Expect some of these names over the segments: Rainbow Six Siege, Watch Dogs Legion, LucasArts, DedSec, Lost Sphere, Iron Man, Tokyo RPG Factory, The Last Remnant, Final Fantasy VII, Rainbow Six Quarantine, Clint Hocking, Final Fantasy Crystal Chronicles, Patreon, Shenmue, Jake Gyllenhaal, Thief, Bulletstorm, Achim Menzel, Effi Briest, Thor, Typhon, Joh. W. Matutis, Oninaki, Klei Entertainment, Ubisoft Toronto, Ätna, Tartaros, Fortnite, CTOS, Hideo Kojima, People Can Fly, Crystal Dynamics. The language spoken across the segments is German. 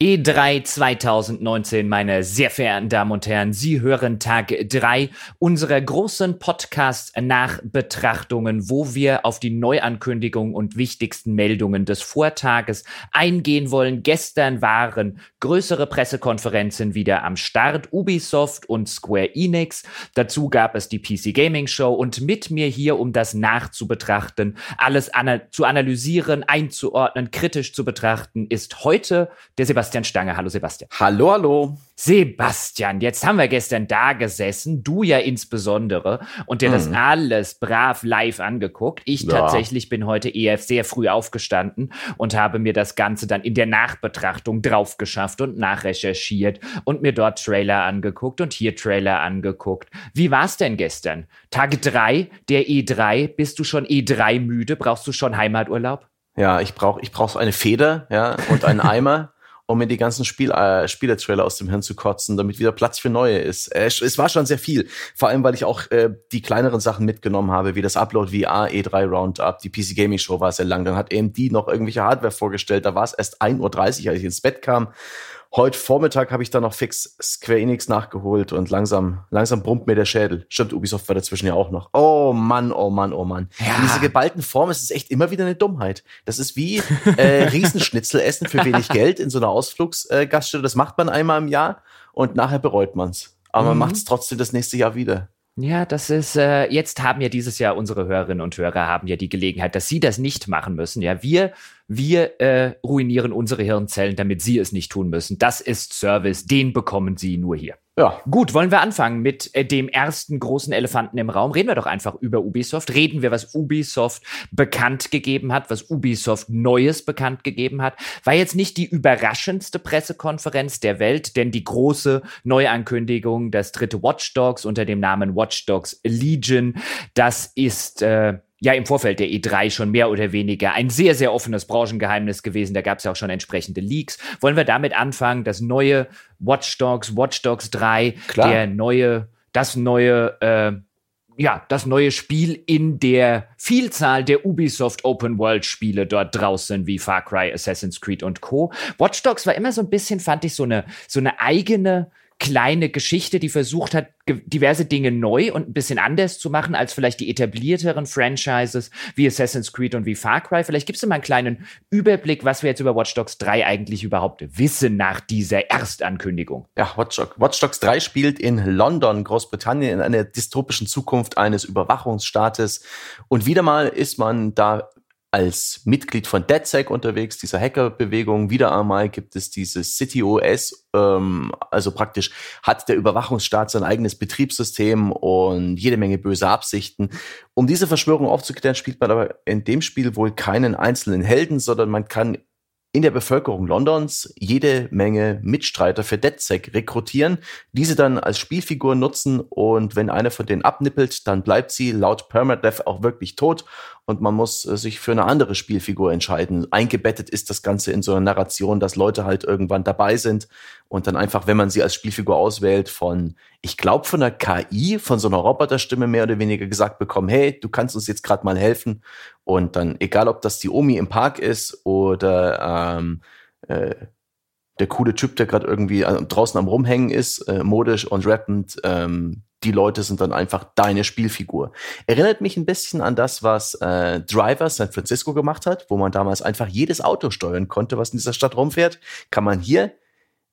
E3 2019, meine sehr verehrten Damen und Herren, Sie hören Tag 3 unserer großen Podcast-Nachbetrachtungen, wo wir auf die Neuankündigungen und wichtigsten Meldungen des Vortages eingehen wollen. Gestern waren größere Pressekonferenzen wieder am Start, Ubisoft und Square Enix. Dazu gab es die PC Gaming Show und mit mir hier, um das nachzubetrachten, alles zu analysieren, einzuordnen, kritisch zu betrachten, ist heute der Sebastian Stange. Hallo Sebastian. Hallo, hallo. Sebastian, jetzt haben wir gestern da gesessen, du ja insbesondere, und dir das alles brav live angeguckt. Ich tatsächlich bin heute eher sehr früh aufgestanden und habe mir das Ganze dann in der Nachbetrachtung drauf geschafft und nachrecherchiert und mir dort Trailer angeguckt und hier Trailer angeguckt. Wie war's denn gestern? Tag 3 der E3, bist du schon E3 müde? Brauchst du schon Heimaturlaub? Ja, ich brauch so eine Feder, ja, und einen Eimer, um mir die ganzen Spieletrailer aus dem Hirn zu kotzen, damit wieder Platz für neue ist. Es war schon sehr viel, vor allem, weil ich auch die kleineren Sachen mitgenommen habe, wie das Upload VR, E3 Roundup, die PC Gaming Show war sehr lang, dann hat AMD noch irgendwelche Hardware vorgestellt, da war es erst 1.30 Uhr, als ich ins Bett kam. Heute Vormittag habe ich dann noch fix Square Enix nachgeholt und langsam brummt mir der Schädel. Stimmt, Ubisoft war dazwischen ja auch noch. Oh Mann, oh Mann, oh Mann. Ja. In dieser geballten Form ist es echt immer wieder eine Dummheit. Das ist wie Riesenschnitzel essen für wenig Geld in so einer Ausflugsgaststätte. Das macht man einmal im Jahr und nachher bereut man's. Aber man macht's trotzdem das nächste Jahr wieder. Ja, das ist, jetzt haben ja dieses Jahr unsere Hörerinnen und Hörer haben ja die Gelegenheit, dass sie das nicht machen müssen. Ja, wir ruinieren unsere Hirnzellen, damit sie es nicht tun müssen. Das ist Service, den bekommen sie nur hier. Ja. Gut, wollen wir anfangen mit dem ersten großen Elefanten im Raum. Reden wir doch einfach über Ubisoft. Reden wir, was Ubisoft bekannt gegeben hat, was Ubisoft Neues bekannt gegeben hat. War jetzt nicht die überraschendste Pressekonferenz der Welt, denn die große Neuankündigung, das dritte Watch Dogs unter dem Namen Watch Dogs Legion, das ist ja im Vorfeld der E3 schon mehr oder weniger ein sehr, sehr offenes Branchengeheimnis gewesen. Da gab es ja auch schon entsprechende Leaks. Wollen wir damit anfangen, das neue Watch Dogs 3, klar, das neue Spiel in der Vielzahl der Ubisoft Open-World-Spiele dort draußen, wie Far Cry, Assassin's Creed und Co. Watch Dogs war immer so ein bisschen, fand ich, so eine eigene kleine Geschichte, die versucht hat, diverse Dinge neu und ein bisschen anders zu machen als vielleicht die etablierteren Franchises wie Assassin's Creed und wie Far Cry. Vielleicht gibst du mal einen kleinen Überblick, was wir jetzt über Watch Dogs 3 eigentlich überhaupt wissen nach dieser Erstankündigung. Ja, Watch Dogs 3 spielt in London, Großbritannien, in einer dystopischen Zukunft eines Überwachungsstaates. Und wieder mal ist man da als Mitglied von DedSec unterwegs, dieser Hackerbewegung. Wieder einmal gibt es dieses CTOS, also praktisch hat der Überwachungsstaat sein eigenes Betriebssystem und jede Menge böse Absichten. Um diese Verschwörung aufzuklären, spielt man aber in dem Spiel wohl keinen einzelnen Helden, sondern man kann in der Bevölkerung Londons jede Menge Mitstreiter für DedSec rekrutieren, diese dann als Spielfiguren nutzen, und wenn einer von denen abnippelt, dann bleibt sie laut Permadeath auch wirklich tot und man muss sich für eine andere Spielfigur entscheiden. Eingebettet ist das Ganze in so einer Narration, dass Leute halt irgendwann dabei sind und dann einfach, wenn man sie als Spielfigur auswählt, von einer KI, von so einer Roboterstimme mehr oder weniger gesagt bekommen, hey, du kannst uns jetzt gerade mal helfen. Und dann, egal ob das die Omi im Park ist oder der coole Typ, der gerade irgendwie draußen am Rumhängen ist, modisch und rappend, die Leute sind dann einfach deine Spielfigur. Erinnert mich ein bisschen an das, was Driver San Francisco gemacht hat, wo man damals einfach jedes Auto steuern konnte, was in dieser Stadt rumfährt. Kann man hier,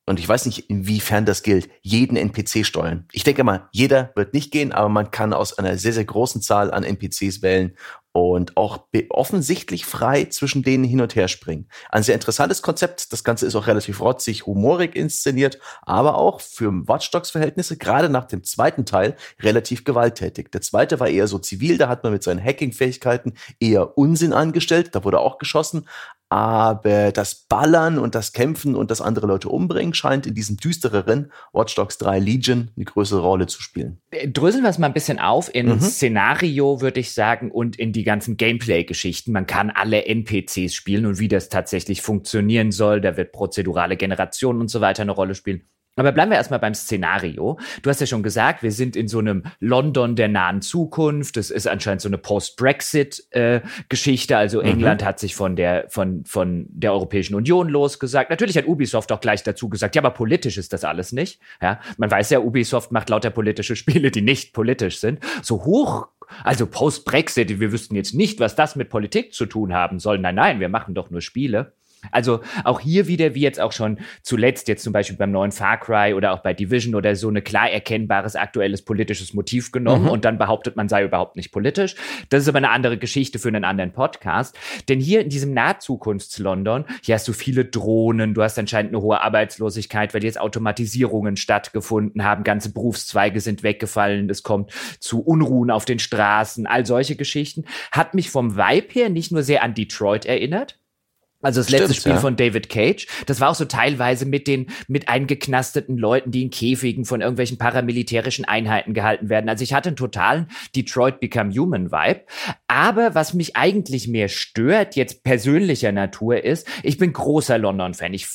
und ich weiß nicht, inwiefern das gilt, jeden NPC steuern. Ich denke mal, jeder wird nicht gehen, aber man kann aus einer sehr, sehr großen Zahl an NPCs wählen und auch offensichtlich frei zwischen denen hin und her springen. Ein sehr interessantes Konzept. Das Ganze ist auch relativ rotzig, humorig inszeniert, aber auch für Watch Dogs Verhältnisse, gerade nach dem zweiten Teil, relativ gewalttätig. Der zweite war eher so zivil, da hat man mit seinen Hacking-Fähigkeiten eher Unsinn angestellt, da wurde auch geschossen. Aber das Ballern und das Kämpfen und das andere Leute umbringen scheint in diesem düstereren Watch Dogs 3 Legion eine größere Rolle zu spielen. Dröseln wir es mal ein bisschen auf in Szenario, würde ich sagen, und in die ganzen Gameplay-Geschichten. Man kann alle NPCs spielen und wie das tatsächlich funktionieren soll. Da wird prozedurale Generation und so weiter eine Rolle spielen. Aber bleiben wir erstmal beim Szenario. Du hast ja schon gesagt, wir sind in so einem London der nahen Zukunft. Das ist anscheinend so eine Post-Brexit-Geschichte. Also England hat sich von der Europäischen Union losgesagt. Natürlich hat Ubisoft auch gleich dazu gesagt, ja, aber politisch ist das alles nicht. Ja, man weiß ja, Ubisoft macht lauter politische Spiele, die nicht politisch sind. So hoch, also Post-Brexit, wir wüssten jetzt nicht, was das mit Politik zu tun haben soll. Nein, wir machen doch nur Spiele. Also auch hier wieder, wie jetzt auch schon zuletzt, jetzt zum Beispiel beim neuen Far Cry oder auch bei Division oder so, eine klar erkennbares aktuelles politisches Motiv genommen und dann behauptet, man sei überhaupt nicht politisch. Das ist aber eine andere Geschichte für einen anderen Podcast. Denn hier in diesem Nahzukunfts-London, hier hast du viele Drohnen, du hast anscheinend eine hohe Arbeitslosigkeit, weil jetzt Automatisierungen stattgefunden haben, ganze Berufszweige sind weggefallen, es kommt zu Unruhen auf den Straßen, all solche Geschichten. Hat mich vom Vibe her nicht nur sehr an Detroit erinnert, also das letzte Spiel von David Cage, das war auch so teilweise mit eingeknasteten Leuten, die in Käfigen von irgendwelchen paramilitärischen Einheiten gehalten werden. Also ich hatte einen totalen Detroit Become Human Vibe. Aber was mich eigentlich mehr stört, jetzt persönlicher Natur ist, ich bin großer London-Fan. Ich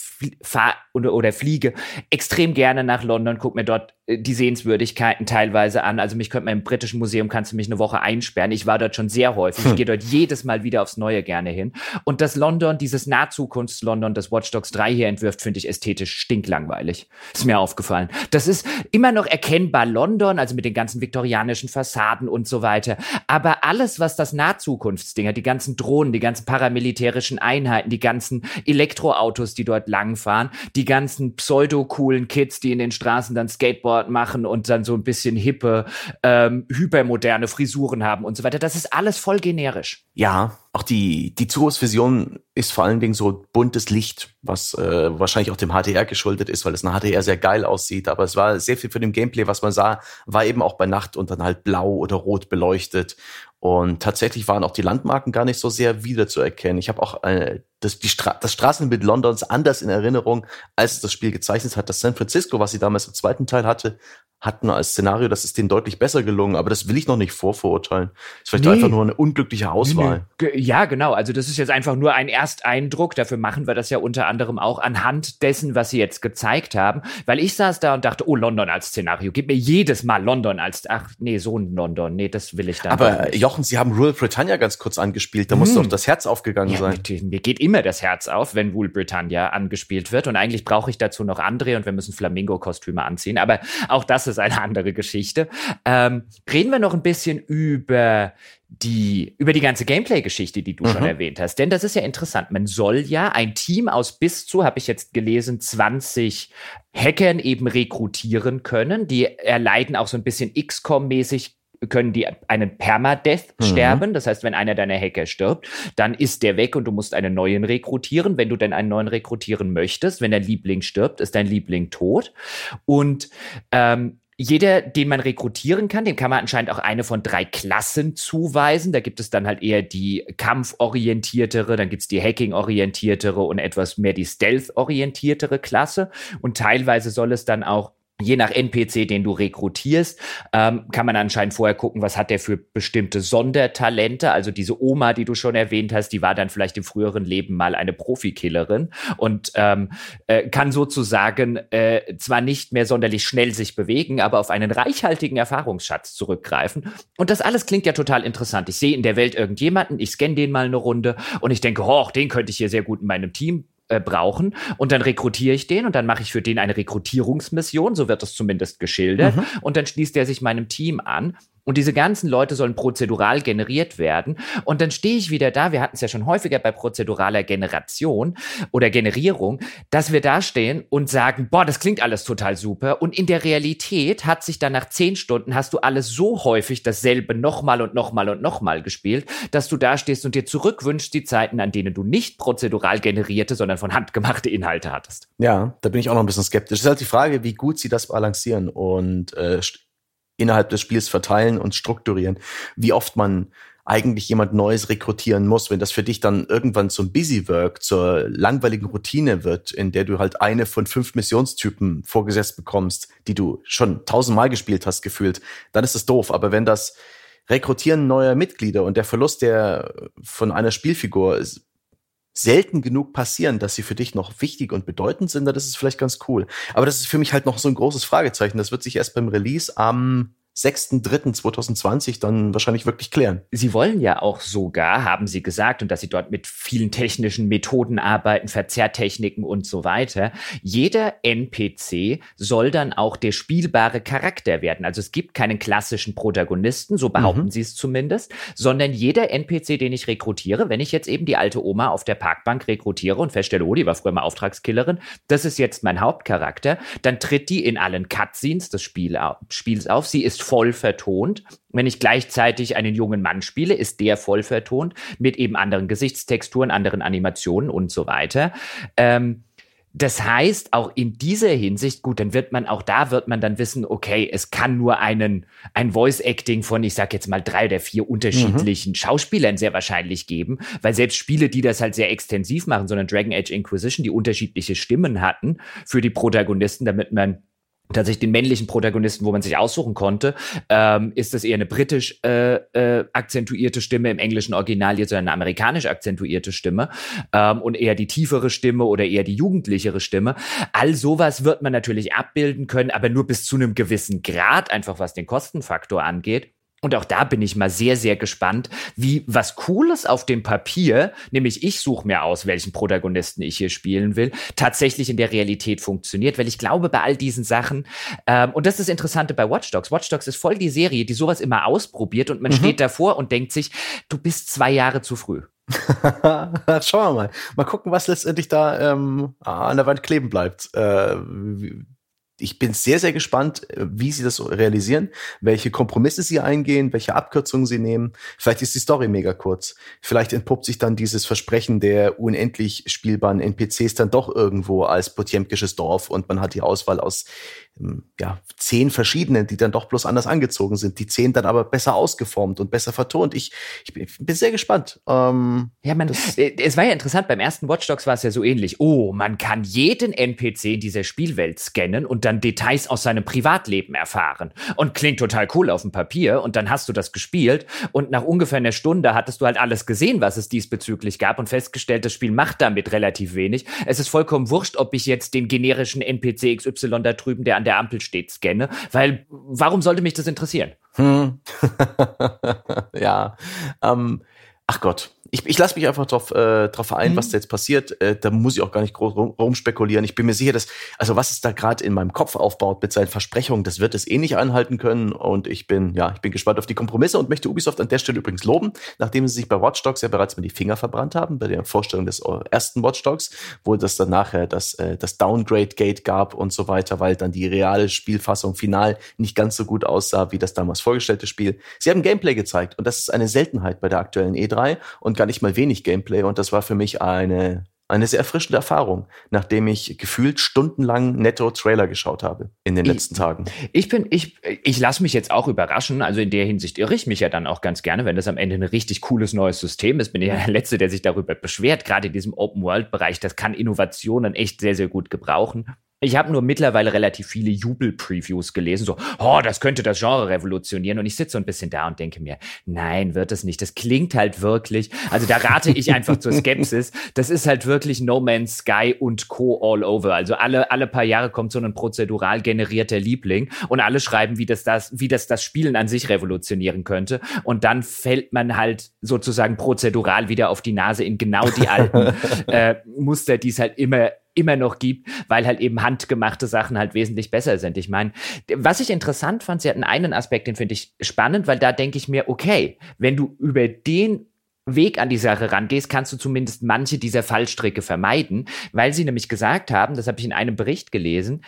fahre oder fliege extrem gerne nach London, gucke mir dort die Sehenswürdigkeiten teilweise an. Also mich könnte man im Britischen Museum, kannst du mich eine Woche einsperren. Ich war dort schon sehr häufig. Ich gehe dort jedes Mal wieder aufs Neue gerne hin. Und das London, dieses Nahzukunfts-London, das Watch Dogs 3 hier entwirft, finde ich ästhetisch stinklangweilig. Ist mir aufgefallen. Das ist immer noch erkennbar London, also mit den ganzen viktorianischen Fassaden und so weiter. Aber alles, was das Nahzukunftsding hat, die ganzen Drohnen, die ganzen paramilitärischen Einheiten, die ganzen Elektroautos, die dort langfahren, die ganzen pseudo-coolen Kids, die in den Straßen dann Skateboard machen und dann so ein bisschen hippe, hypermoderne Frisuren haben und so weiter. Das ist alles voll generisch. Ja, auch die Zukunftsvision ist vor allen Dingen so buntes Licht, was wahrscheinlich auch dem HDR geschuldet ist, weil es in HDR sehr geil aussieht. Aber es war sehr viel von dem Gameplay, was man sah, war eben auch bei Nacht und dann halt blau oder rot beleuchtet. Und tatsächlich waren auch die Landmarken gar nicht so sehr wiederzuerkennen. Ich habe auch das Straßenbild Londons anders in Erinnerung, als das Spiel gezeichnet hat. Das San Francisco, was sie damals im zweiten Teil hatte, hatten als Szenario, das ist denen deutlich besser gelungen. Aber das will ich noch nicht vorverurteilen. Ist vielleicht einfach nur eine unglückliche Auswahl. Ja, genau. Also das ist jetzt einfach nur ein Ersteindruck. Dafür machen wir das ja unter anderem auch anhand dessen, was sie jetzt gezeigt haben. Weil ich saß da und dachte, oh, London als Szenario. Gib mir jedes Mal London als, so ein London. Nee, das will ich da nicht. Aber Jochen, Sie haben Rule Britannia ganz kurz angespielt. Da muss doch das Herz aufgegangen sein. Natürlich. Mir geht immer das Herz auf, wenn Rule Britannia angespielt wird. Und eigentlich brauche ich dazu noch André und wir müssen Flamingo-Kostüme anziehen. Aber auch das ist eine andere Geschichte. Reden wir noch ein bisschen über die ganze Gameplay-Geschichte, die du schon erwähnt hast. Denn das ist ja interessant. Man soll ja ein Team aus bis zu, habe ich jetzt gelesen, 20 Hackern eben rekrutieren können. Die erleiden auch so ein bisschen XCOM-mäßig, können die einen Permadeath sterben. Das heißt, wenn einer deiner Hacker stirbt, dann ist der weg und du musst einen neuen rekrutieren. Wenn du denn einen neuen rekrutieren möchtest, wenn dein Liebling stirbt, ist dein Liebling tot. Und jeder, den man rekrutieren kann, dem kann man anscheinend auch eine von 3 Klassen zuweisen. Da gibt es dann halt eher die kampforientiertere, dann gibt es die hacking-orientiertere und etwas mehr die stealth-orientiertere Klasse. Und teilweise soll es dann auch, je nach NPC, den du rekrutierst, kann man anscheinend vorher gucken, was hat der für bestimmte Sondertalente. Also diese Oma, die du schon erwähnt hast, die war dann vielleicht im früheren Leben mal eine Profikillerin und kann sozusagen zwar nicht mehr sonderlich schnell sich bewegen, aber auf einen reichhaltigen Erfahrungsschatz zurückgreifen. Und das alles klingt ja total interessant. Ich sehe in der Welt irgendjemanden, ich scanne den mal eine Runde und ich denke, hoch, den könnte ich hier sehr gut in meinem Team brauchen. Und dann rekrutiere ich den und dann mache ich für den eine Rekrutierungsmission, so wird das zumindest geschildert. Und dann schließt er sich meinem Team an. Und diese ganzen Leute sollen prozedural generiert werden. Und dann stehe ich wieder da, wir hatten es ja schon häufiger bei prozeduraler Generation oder Generierung, dass wir da stehen und sagen, boah, das klingt alles total super. Und in der Realität hat sich dann nach 10 Stunden, hast du alles so häufig dasselbe nochmal und nochmal und nochmal gespielt, dass du da stehst und dir zurückwünschst die Zeiten, an denen du nicht prozedural generierte, sondern von Hand gemachte Inhalte hattest. Ja, da bin ich auch noch ein bisschen skeptisch. Es ist halt die Frage, wie gut sie das balancieren und innerhalb des Spiels verteilen und strukturieren, wie oft man eigentlich jemand Neues rekrutieren muss, wenn das für dich dann irgendwann zum Busywork, zur langweiligen Routine wird, in der du halt eine von 5 Missionstypen vorgesetzt bekommst, die du schon 1000-mal gespielt hast, gefühlt, dann ist das doof. Aber wenn das Rekrutieren neuer Mitglieder und der Verlust von einer Spielfigur selten genug passieren, dass sie für dich noch wichtig und bedeutend sind, dann ist es vielleicht ganz cool. Aber das ist für mich halt noch so ein großes Fragezeichen. Das wird sich erst beim Release am 6.3.2020 dann wahrscheinlich wirklich klären. Sie wollen ja auch sogar, haben sie gesagt, und dass sie dort mit vielen technischen Methoden arbeiten, Verzerrtechniken und so weiter. Jeder NPC soll dann auch der spielbare Charakter werden. Also es gibt keinen klassischen Protagonisten, so behaupten sie es zumindest, sondern jeder NPC, den ich rekrutiere, wenn ich jetzt eben die alte Oma auf der Parkbank rekrutiere und feststelle, oh, die war früher mal Auftragskillerin, das ist jetzt mein Hauptcharakter, dann tritt die in allen Cutscenes des Spiels auf. Sie ist voll vertont. Wenn ich gleichzeitig einen jungen Mann spiele, ist der voll vertont mit eben anderen Gesichtstexturen, anderen Animationen und so weiter. Das heißt, auch in dieser Hinsicht, gut, dann wird man auch da, wird man dann wissen, okay, es kann nur ein Voice-Acting von, ich sag jetzt mal, 3 oder 4 unterschiedlichen Schauspielern sehr wahrscheinlich geben, weil selbst Spiele, die das halt sehr extensiv machen, sondern Dragon Age Inquisition, die unterschiedliche Stimmen hatten für die Protagonisten, damit man tatsächlich den männlichen Protagonisten, wo man sich aussuchen konnte, ist das eher eine britisch akzentuierte Stimme im englischen Original, jetzt eine amerikanisch akzentuierte Stimme und eher die tiefere Stimme oder eher die jugendlichere Stimme. All sowas wird man natürlich abbilden können, aber nur bis zu einem gewissen Grad, einfach was den Kostenfaktor angeht. Und auch da bin ich mal sehr, sehr gespannt, wie was Cooles auf dem Papier, nämlich ich suche mir aus, welchen Protagonisten ich hier spielen will, tatsächlich in der Realität funktioniert. Weil ich glaube, bei all diesen Sachen, und das ist das Interessante bei Watch Dogs. Watch Dogs ist voll die Serie, die sowas immer ausprobiert und man steht davor und denkt sich, du bist 2 Jahre zu früh. Schauen wir mal. Mal gucken, was letztendlich da an der Wand kleben bleibt. Ich bin sehr, sehr gespannt, wie sie das realisieren, welche Kompromisse sie eingehen, welche Abkürzungen sie nehmen. Vielleicht ist die Story mega kurz. Vielleicht entpuppt sich dann dieses Versprechen der unendlich spielbaren NPCs dann doch irgendwo als potemkisches Dorf und man hat die Auswahl aus 10 verschiedenen, die dann doch bloß anders angezogen sind. Die 10 dann aber besser ausgeformt und besser vertont. Ich bin sehr gespannt. Es war ja interessant, beim ersten Watch Dogs war es ja so ähnlich. Oh, man kann jeden NPC in dieser Spielwelt scannen und dann Details aus seinem Privatleben erfahren. Und klingt total cool auf dem Papier. Und dann hast du das gespielt. Und nach ungefähr einer Stunde hattest du halt alles gesehen, was es diesbezüglich gab und festgestellt, das Spiel macht damit relativ wenig. Es ist vollkommen wurscht, ob ich jetzt den generischen NPC XY da drüben, der an der Ampel steht, scanne. Weil, warum sollte mich das interessieren? Ja. Ach Gott. Ich lasse mich einfach drauf ein, was da jetzt passiert. Da muss ich auch gar nicht groß rumspekulieren. Ich bin mir sicher, dass, also was es da gerade in meinem Kopf aufbaut mit seinen Versprechungen, das wird es eh nicht anhalten können. Und ich bin gespannt auf die Kompromisse und möchte Ubisoft an der Stelle übrigens loben, nachdem sie sich bei Watch Dogs ja bereits mal die Finger verbrannt haben, bei der Vorstellung des ersten Watch Dogs, wo das dann nachher das Downgrade-Gate gab und so weiter, weil dann die reale Spielfassung final nicht ganz so gut aussah, wie das damals vorgestellte Spiel. Sie haben Gameplay gezeigt und das ist eine Seltenheit bei der aktuellen E3 und gar nicht mal wenig Gameplay und das war für mich eine sehr erfrischende Erfahrung, nachdem ich gefühlt stundenlang Netto-Trailer geschaut habe in den letzten Tagen. Ich lasse mich jetzt auch überraschen, also in der Hinsicht irre ich mich ja dann auch ganz gerne, wenn das am Ende ein richtig cooles neues System ist, bin ich ja der Letzte, der sich darüber beschwert, gerade in diesem Open-World-Bereich, das kann Innovationen echt sehr, sehr gut gebrauchen. Ich habe nur mittlerweile relativ viele Jubel-Previews gelesen, so, oh, das könnte das Genre revolutionieren. Und ich sitze so ein bisschen da und denke mir, nein, wird es nicht. Das klingt halt wirklich, also da rate ich einfach zur Skepsis. Das ist halt wirklich No Man's Sky und Co. all over. Also alle paar Jahre kommt so ein prozedural generierter Liebling und alle schreiben, wie das Spielen an sich revolutionieren könnte. Und dann fällt man halt sozusagen prozedural wieder auf die Nase in genau die alten Muster, die es halt immer noch gibt, weil halt eben handgemachte Sachen halt wesentlich besser sind. Ich meine, was ich interessant fand, sie hatten einen Aspekt, den finde ich spannend, weil da denke ich mir, okay, wenn du über den Weg an die Sache rangehst, kannst du zumindest manche dieser Fallstricke vermeiden, weil sie nämlich gesagt haben, das habe ich in einem Bericht gelesen,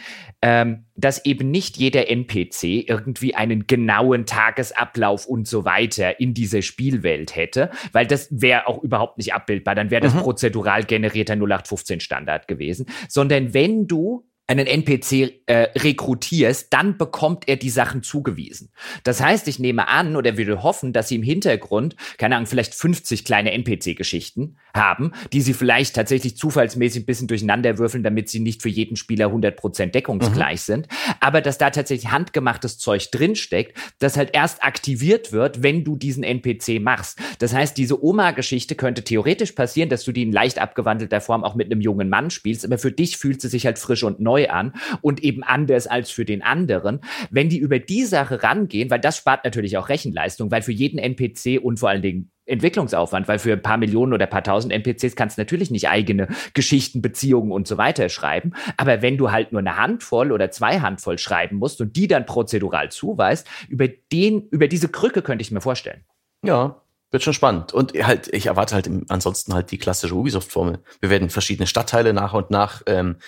dass eben nicht jeder NPC irgendwie einen genauen Tagesablauf und so weiter in dieser Spielwelt hätte, weil das wäre auch überhaupt nicht abbildbar, dann wäre das prozedural generierter 0815-Standard gewesen, sondern wenn du einen NPC rekrutierst, dann bekommt er die Sachen zugewiesen. Das heißt, ich nehme an oder würde hoffen, dass sie im Hintergrund, keine Ahnung, vielleicht 50 kleine NPC-Geschichten haben, die sie vielleicht tatsächlich zufallsmäßig ein bisschen durcheinander würfeln, damit sie nicht für jeden Spieler 100% deckungsgleich sind. Aber dass da tatsächlich handgemachtes Zeug drinsteckt, das halt erst aktiviert wird, wenn du diesen NPC machst. Das heißt, diese Oma-Geschichte könnte theoretisch passieren, dass du die in leicht abgewandelter Form auch mit einem jungen Mann spielst, aber für dich fühlt sie sich halt frisch und neu an und eben anders als für den anderen. Wenn die über die Sache rangehen, weil das spart natürlich auch Rechenleistung, weil für jeden NPC und vor allen Dingen Entwicklungsaufwand, weil für ein paar Millionen oder ein paar tausend NPCs kannst du natürlich nicht eigene Geschichten, Beziehungen und so weiter schreiben. Aber wenn du halt nur eine Handvoll oder zwei Handvoll schreiben musst und die dann prozedural zuweist, über diese Krücke könnte ich mir vorstellen. Ja, wird schon spannend. Und halt, ich erwarte halt ansonsten halt die klassische Ubisoft-Formel. Wir werden verschiedene Stadtteile nach und nach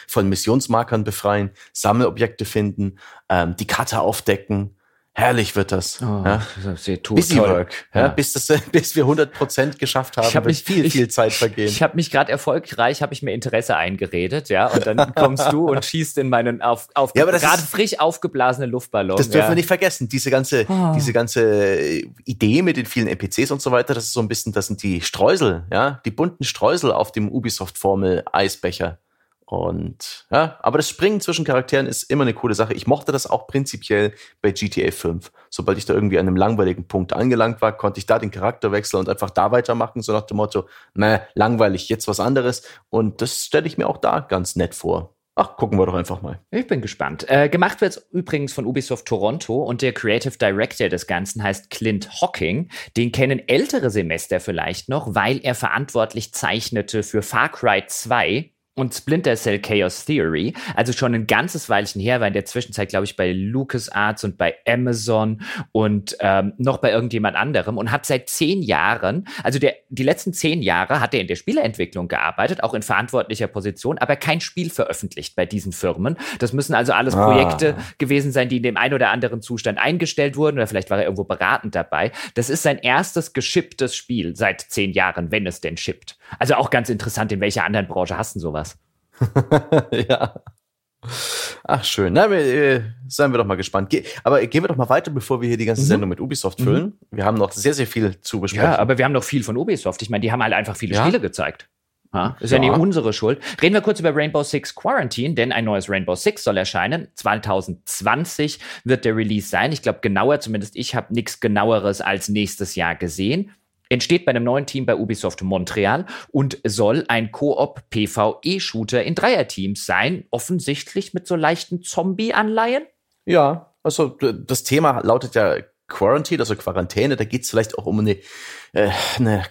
von Missionsmarkern befreien, Sammelobjekte finden, die Karte aufdecken. Herrlich wird das. Oh, ja. Busy Work. Ja. Ja, bis wir 100% geschafft haben, wird viel Zeit vergehen. Ich habe mich gerade erfolgreich, mir Interesse eingeredet, ja. Und dann kommst du und schießt in meinen gerade frisch aufgeblasenen Luftballon. Das dürfen wir nicht vergessen. Diese ganze Idee mit den vielen NPCs und so weiter, das ist so ein bisschen, das sind die Streusel, ja. Die bunten Streusel auf dem Ubisoft-Formel-Eisbecher. Und ja, aber das Springen zwischen Charakteren ist immer eine coole Sache. Ich mochte das auch prinzipiell bei GTA 5. Sobald ich da irgendwie an einem langweiligen Punkt angelangt war, konnte ich da den Charakter wechseln und einfach da weitermachen, so nach dem Motto, langweilig, jetzt was anderes. Und das stelle ich mir auch da ganz nett vor. Ach, gucken wir doch einfach mal. Ich bin gespannt. Gemacht wird es übrigens von Ubisoft Toronto und der Creative Director des Ganzen heißt Clint Hocking. Den kennen ältere Semester vielleicht noch, weil er verantwortlich zeichnete für Far Cry 2. Und Splinter Cell Chaos Theory, also schon ein ganzes Weilchen her, war in der Zwischenzeit, glaube ich, bei LucasArts und bei Amazon und noch bei irgendjemand anderem und hat seit 10 Jahren, also die letzten 10 Jahre hat er in der Spieleentwicklung gearbeitet, auch in verantwortlicher Position, aber kein Spiel veröffentlicht bei diesen Firmen. Das müssen also alles Projekte gewesen sein, die in dem einen oder anderen Zustand eingestellt wurden oder vielleicht war er irgendwo beratend dabei. Das ist sein erstes geschipptes Spiel seit 10 Jahren, wenn es denn shippt. Also auch ganz interessant, in welcher anderen Branche hast du sowas? Ja. Ach, schön. Na, seien wir doch mal gespannt. Aber gehen wir doch mal weiter, bevor wir hier die ganze Sendung mit Ubisoft füllen. Wir haben noch sehr, sehr viel zu besprechen. Ja, aber wir haben noch viel von Ubisoft. Ich meine, die haben halt einfach viele Spiele gezeigt. Ha? Ist ja nicht unsere Schuld. Reden wir kurz über Rainbow Six Quarantine, denn ein neues Rainbow Six soll erscheinen. 2020 wird der Release sein. Ich glaube, zumindest ich habe nichts Genaueres als nächstes Jahr gesehen. Entsteht bei einem neuen Team bei Ubisoft Montreal und soll ein Koop-PvE-Shooter in 3er-Teams sein, offensichtlich mit so leichten Zombie-Anleihen? Ja, also das Thema lautet ja Quarantine, also Quarantäne, da geht es vielleicht auch um eine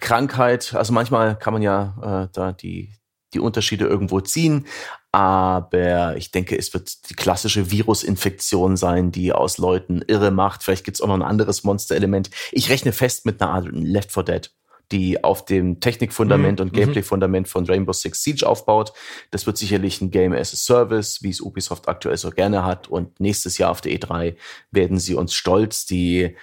Krankheit. Also manchmal kann man ja da die Unterschiede irgendwo ziehen, aber ich denke, es wird die klassische Virusinfektion sein, die aus Leuten irre macht. Vielleicht gibt es auch noch ein anderes Monsterelement. Ich rechne fest mit einer Art Left for Dead, die auf dem Technikfundament und Gameplay-Fundament von Rainbow Six Siege aufbaut. Das wird sicherlich ein Game as a Service, wie es Ubisoft aktuell so gerne hat. Und nächstes Jahr auf der E3 werden sie uns stolz die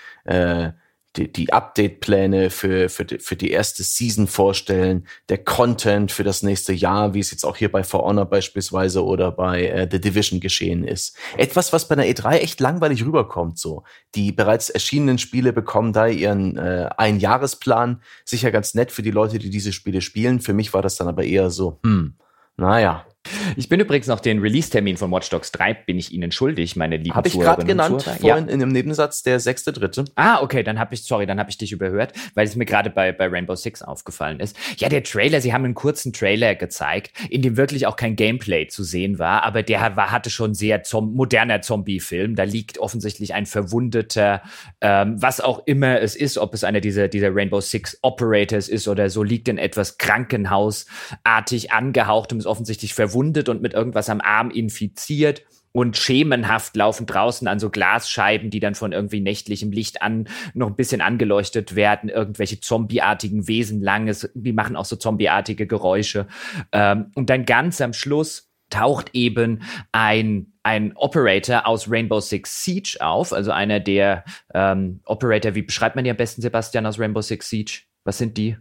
Update-Pläne für die erste Season vorstellen, der Content für das nächste Jahr, wie es jetzt auch hier bei For Honor beispielsweise oder bei The Division geschehen ist. Etwas, was bei der E3 echt langweilig rüberkommt, so. Die bereits erschienenen Spiele bekommen da ihren Einjahresplan. Sicher ganz nett für die Leute, die diese Spiele spielen. Für mich war das dann aber eher so, naja. Ich bin übrigens noch den Release-Termin von Watch Dogs 3, bin ich Ihnen schuldig, meine lieben Zuhörerinnen und Zuhörer. Habe ich gerade genannt, vorhin in dem Nebensatz, der 6.3. Ah, okay, dann habe ich dich überhört, weil es mir gerade bei Rainbow Six aufgefallen ist. Ja, der Trailer, sie haben einen kurzen Trailer gezeigt, in dem wirklich auch kein Gameplay zu sehen war, aber der hatte schon sehr moderner Zombie-Film. Da liegt offensichtlich ein verwundeter, was auch immer es ist, ob es einer dieser Rainbow Six Operators ist oder so, liegt in etwas krankenhausartig angehauchtem, ist offensichtlich verwundet und mit irgendwas am Arm infiziert und schemenhaft laufen draußen an so Glasscheiben, die dann von irgendwie nächtlichem Licht an noch ein bisschen angeleuchtet werden, irgendwelche zombieartigen Wesen die machen auch so zombieartige Geräusche. Und dann ganz am Schluss taucht eben ein Operator aus Rainbow Six Siege auf, also einer der Operator, wie beschreibt man die am besten, Sebastian, aus Rainbow Six Siege? Was sind die?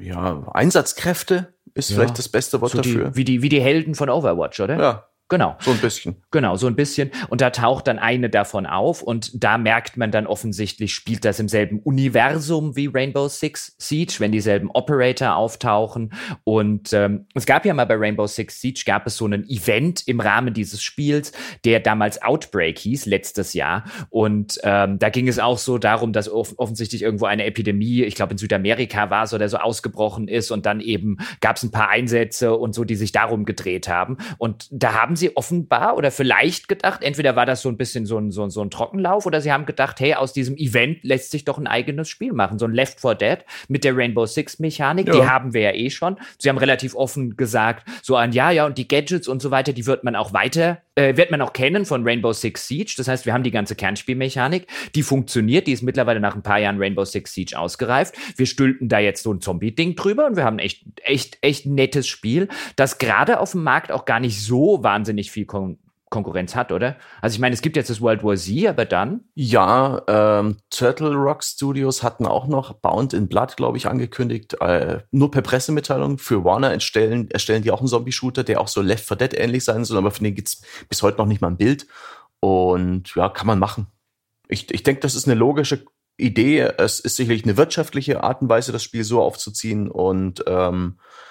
Ja, Einsatzkräfte ist vielleicht das beste Wort dafür. Wie die Helden von Overwatch, oder? Ja, Genau. So ein bisschen. Genau, so ein bisschen. Und da taucht dann eine davon auf und da merkt man dann offensichtlich, spielt das im selben Universum wie Rainbow Six Siege, wenn dieselben Operator auftauchen. Und es gab ja mal bei Rainbow Six Siege, gab es so ein Event im Rahmen dieses Spiels, der damals Outbreak hieß, letztes Jahr. Und da ging es auch so darum, dass offensichtlich irgendwo eine Epidemie, ich glaube in Südamerika war es oder so, ausgebrochen ist. Und dann eben gab es ein paar Einsätze und so, die sich darum gedreht haben. Und da haben sie offenbar oder vielleicht gedacht, entweder war das so ein bisschen so ein Trockenlauf oder sie haben gedacht, hey, aus diesem Event lässt sich doch ein eigenes Spiel machen. So ein Left for Dead mit der Rainbow Six Mechanik, ja. Die haben wir ja eh schon. Sie haben relativ offen gesagt, so ein ja, und die Gadgets und so weiter, die wird man auch kennen von Rainbow Six Siege. Das heißt, wir haben die ganze Kernspielmechanik, die funktioniert, die ist mittlerweile nach ein paar Jahren Rainbow Six Siege ausgereift. Wir stülpen da jetzt so ein Zombie-Ding drüber und wir haben echt nettes Spiel, das gerade auf dem Markt auch gar nicht so wahnsinnig viel Konkurrenz hat, oder? Also ich meine, es gibt jetzt das World War Z, aber dann? Ja, Turtle Rock Studios hatten auch noch Bound in Blood, glaube ich, angekündigt. Nur per Pressemitteilung für Warner erstellen die auch einen Zombie-Shooter, der auch so Left 4 Dead ähnlich sein soll, aber von denen gibt es bis heute noch nicht mal ein Bild. Und ja, kann man machen. Ich denke, das ist eine logische Idee. Es ist sicherlich eine wirtschaftliche Art und Weise, das Spiel so aufzuziehen und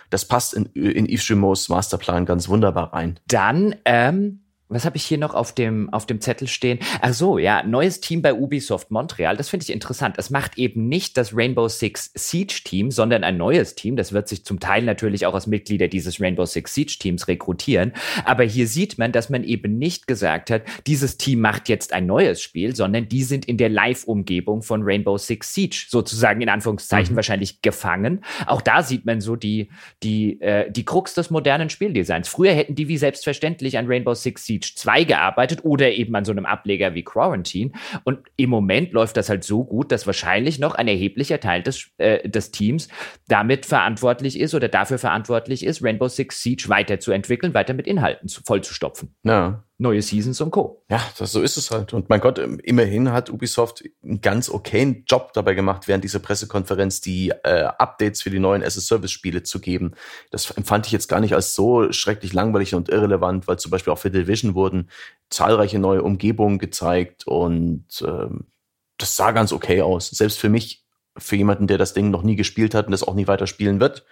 das passt in Yves Gimauds Masterplan ganz wunderbar rein. Dann, was habe ich hier noch auf dem Zettel stehen? Ach so, ja, neues Team bei Ubisoft Montreal. Das finde ich interessant. Es macht eben nicht das Rainbow Six Siege Team, sondern ein neues Team. Das wird sich zum Teil natürlich auch als Mitglieder dieses Rainbow Six Siege Teams rekrutieren. Aber hier sieht man, dass man eben nicht gesagt hat, dieses Team macht jetzt ein neues Spiel, sondern die sind in der Live-Umgebung von Rainbow Six Siege sozusagen in Anführungszeichen wahrscheinlich gefangen. Auch da sieht man so die Krux des modernen Spieldesigns. Früher hätten die wie selbstverständlich an Rainbow Six Siege 2 gearbeitet oder eben an so einem Ableger wie Quarantine. Und im Moment läuft das halt so gut, dass wahrscheinlich noch ein erheblicher Teil des Teams damit verantwortlich ist oder dafür verantwortlich ist, Rainbow Six Siege weiterzuentwickeln, weiter mit Inhalten vollzustopfen. Ja. Neue Seasons und Co. Ja, so ist es halt. Und mein Gott, immerhin hat Ubisoft einen ganz okayen Job dabei gemacht, während dieser Pressekonferenz die Updates für die neuen As-a-Service-Spiele zu geben. Das empfand ich jetzt gar nicht als so schrecklich langweilig und irrelevant, weil zum Beispiel auch für Division wurden zahlreiche neue Umgebungen gezeigt und das sah ganz okay aus. Selbst für mich, für jemanden, der das Ding noch nie gespielt hat und das auch nie weiter spielen wird.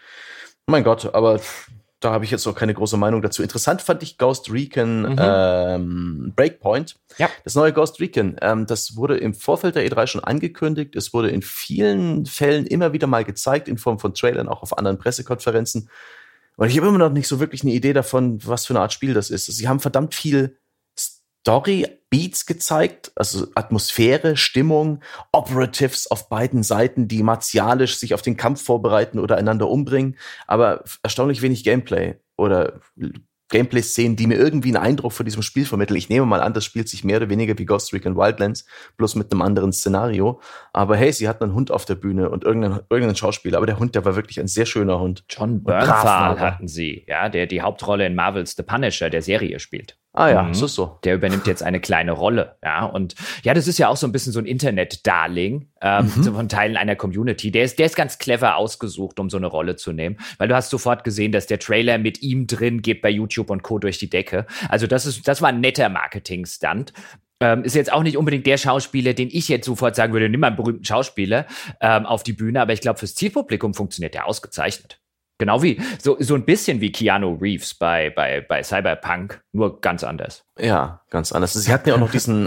Mein Gott, aber da habe ich jetzt noch keine große Meinung dazu. Interessant fand ich Ghost Recon Breakpoint. Ja. Das neue Ghost Recon, das wurde im Vorfeld der E3 schon angekündigt. Es wurde in vielen Fällen immer wieder mal gezeigt, in Form von Trailern, auch auf anderen Pressekonferenzen. Und ich habe immer noch nicht so wirklich eine Idee davon, was für eine Art Spiel das ist. Also, sie haben verdammt viel Story-Beats gezeigt, also Atmosphäre, Stimmung, Operatives auf beiden Seiten, die martialisch sich auf den Kampf vorbereiten oder einander umbringen, aber erstaunlich wenig Gameplay oder Gameplay-Szenen, die mir irgendwie einen Eindruck von diesem Spiel vermitteln. Ich nehme mal an, das spielt sich mehr oder weniger wie Ghost Recon Wildlands, bloß mit einem anderen Szenario. Aber hey, sie hatten einen Hund auf der Bühne und irgendeinen Schauspieler, aber der Hund, der war wirklich ein sehr schöner Hund. John Bernthal hatten sie, ja, der die Hauptrolle in Marvel's The Punisher, der Serie spielt. Ah ja, so. Der übernimmt jetzt eine kleine Rolle, ja. Und ja, das ist ja auch so ein bisschen so ein Internet-Darling von Teilen einer Community. Der ist ganz clever ausgesucht, um so eine Rolle zu nehmen, weil du hast sofort gesehen, dass der Trailer mit ihm drin geht bei YouTube und Co. durch die Decke. Also das war ein netter Marketing-Stunt. Ist jetzt auch nicht unbedingt der Schauspieler, den ich jetzt sofort sagen würde, nimm mal einen berühmten Schauspieler auf die Bühne, aber ich glaube, fürs Zielpublikum funktioniert der ausgezeichnet. Genau wie, so ein bisschen wie Keanu Reeves bei Cyberpunk, nur ganz anders. Ja, ganz anders. Sie hatten ja auch noch diesen,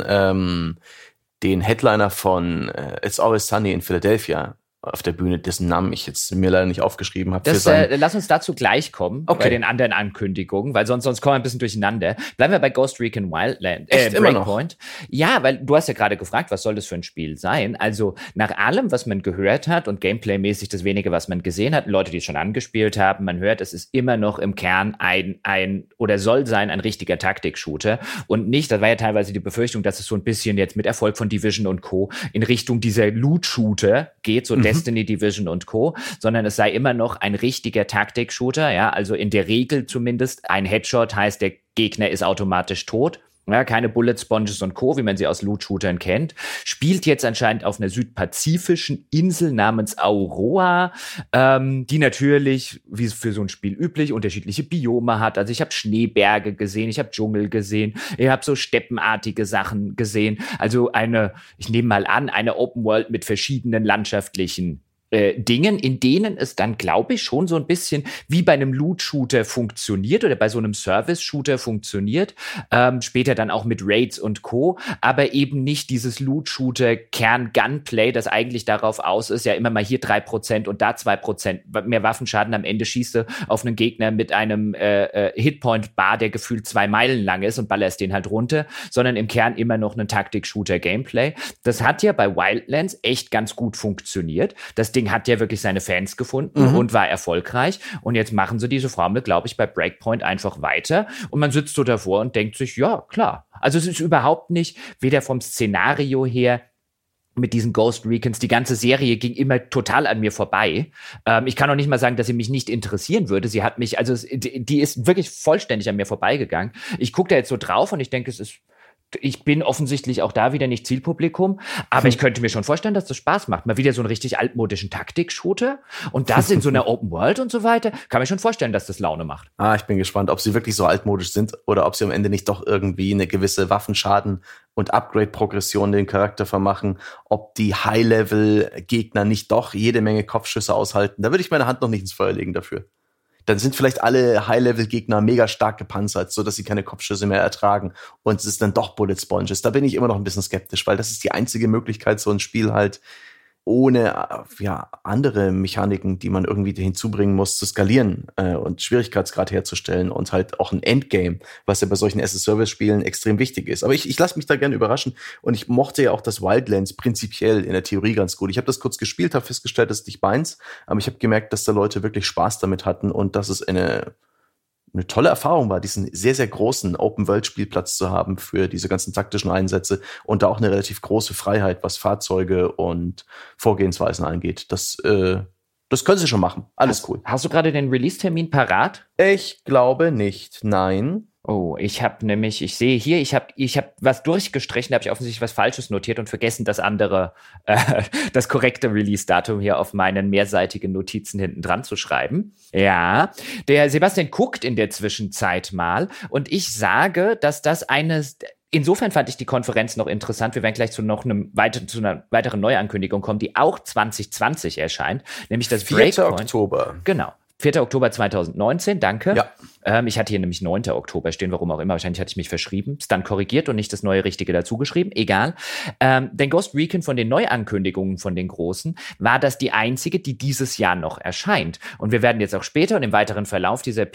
den Headliner von It's Always Sunny in Philadelphia auf der Bühne, dessen Namen ich jetzt mir leider nicht aufgeschrieben habe. Lass uns dazu gleich kommen, bei den anderen Ankündigungen, weil sonst kommen wir ein bisschen durcheinander. Bleiben wir bei Ghost Recon Wildlands. Breakpoint. Ja, weil du hast ja gerade gefragt, was soll das für ein Spiel sein? Also nach allem, was man gehört hat und Gameplay-mäßig das Wenige, was man gesehen hat, Leute, die es schon angespielt haben, man hört, es ist immer noch im Kern ein richtiger Taktik-Shooter und nicht, das war ja teilweise die Befürchtung, dass es so ein bisschen jetzt mit Erfolg von Division und Co. in Richtung dieser Loot-Shooter geht, so Destiny, Division und Co., sondern es sei immer noch ein richtiger Taktik-Shooter, ja, also in der Regel zumindest ein Headshot heißt, der Gegner ist automatisch tot. Ja, keine Bullet Sponges und Co., wie man sie aus Loot-Shootern kennt, spielt jetzt anscheinend auf einer südpazifischen Insel namens Aurora, die natürlich, wie es für so ein Spiel üblich, unterschiedliche Biome hat. Also ich habe Schneeberge gesehen, ich habe Dschungel gesehen, ich habe so steppenartige Sachen gesehen. Also eine, ich nehme mal an, eine Open World mit verschiedenen landschaftlichen Dingen, in denen es dann, glaube ich, schon so ein bisschen wie bei einem Loot-Shooter funktioniert oder bei so einem Service-Shooter funktioniert, später dann auch mit Raids und Co., aber eben nicht dieses Loot-Shooter-Kern-Gunplay, das eigentlich darauf aus ist, ja immer mal hier 3% und da 2% mehr Waffenschaden, am Ende schießt du auf einen Gegner mit einem Hitpoint-Bar, der gefühlt 2 Meilen lang ist und ballerst den halt runter, sondern im Kern immer noch einen Taktik-Shooter-Gameplay. Das hat ja bei Wildlands echt ganz gut funktioniert. Das Ding hat ja wirklich seine Fans gefunden und war erfolgreich. Und jetzt machen sie diese Formel, glaube ich, bei Breakpoint einfach weiter. Und man sitzt so davor und denkt sich, ja, klar. Also es ist überhaupt nicht, weder vom Szenario her mit diesen Ghost Recons, die ganze Serie ging immer total an mir vorbei. Ich kann auch nicht mal sagen, dass sie mich nicht interessieren würde. Sie hat mich, also die ist wirklich vollständig an mir vorbeigegangen. Ich gucke da jetzt so drauf und ich denke, ich bin offensichtlich auch da wieder nicht Zielpublikum, aber ich könnte mir schon vorstellen, dass das Spaß macht. Mal wieder so einen richtig altmodischen Taktik-Shooter und das in so einer Open World und so weiter. Kann mir schon vorstellen, dass das Laune macht. Ah, ich bin gespannt, ob sie wirklich so altmodisch sind oder ob sie am Ende nicht doch irgendwie eine gewisse Waffenschaden- und Upgrade-Progression den Charakter vermachen, ob die High-Level-Gegner nicht doch jede Menge Kopfschüsse aushalten. Da würde ich meine Hand noch nicht ins Feuer legen dafür. Dann sind vielleicht alle High-Level-Gegner mega stark gepanzert, sodass sie keine Kopfschüsse mehr ertragen. Und es ist dann doch Bullet Sponges. Da bin ich immer noch ein bisschen skeptisch, weil das ist die einzige Möglichkeit, so ein Spiel halt ohne andere Mechaniken, die man irgendwie hinzubringen muss, zu skalieren und Schwierigkeitsgrad herzustellen und halt auch ein Endgame, was ja bei solchen As-a-Service-Spielen extrem wichtig ist. Aber ich lasse mich da gerne überraschen und ich mochte ja auch das Wildlands prinzipiell in der Theorie ganz gut. Ich habe das kurz gespielt, habe festgestellt, das ist nicht meins, aber ich habe gemerkt, dass da Leute wirklich Spaß damit hatten und dass es eine tolle Erfahrung war, diesen sehr, sehr großen Open-World-Spielplatz zu haben für diese ganzen taktischen Einsätze und da auch eine relativ große Freiheit, was Fahrzeuge und Vorgehensweisen angeht. Das können sie schon machen. Alles cool. Hast du gerade den Release-Termin parat? Ich glaube nicht, nein. Oh, ich habe nämlich, ich sehe hier, ich hab was durchgestrichen, da habe ich offensichtlich was Falsches notiert und vergessen, das andere, das korrekte Release-Datum hier auf meinen mehrseitigen Notizen hinten dran zu schreiben. Ja, der Sebastian guckt in der Zwischenzeit mal und ich sage, dass das insofern fand ich die Konferenz noch interessant. Wir werden gleich zu einer weiteren Neuankündigung kommen, die auch 2020 erscheint, nämlich das 4. Oktober. Genau. 4. Oktober 2019, danke. Ja. Ich hatte hier nämlich 9. Oktober stehen, warum auch immer. Wahrscheinlich hatte ich mich verschrieben. Ist dann korrigiert und nicht das neue Richtige dazugeschrieben. Egal. Denn Ghost Recon von den Neuankündigungen von den Großen war das die einzige, die dieses Jahr noch erscheint. Und wir werden jetzt auch später und im weiteren Verlauf dieser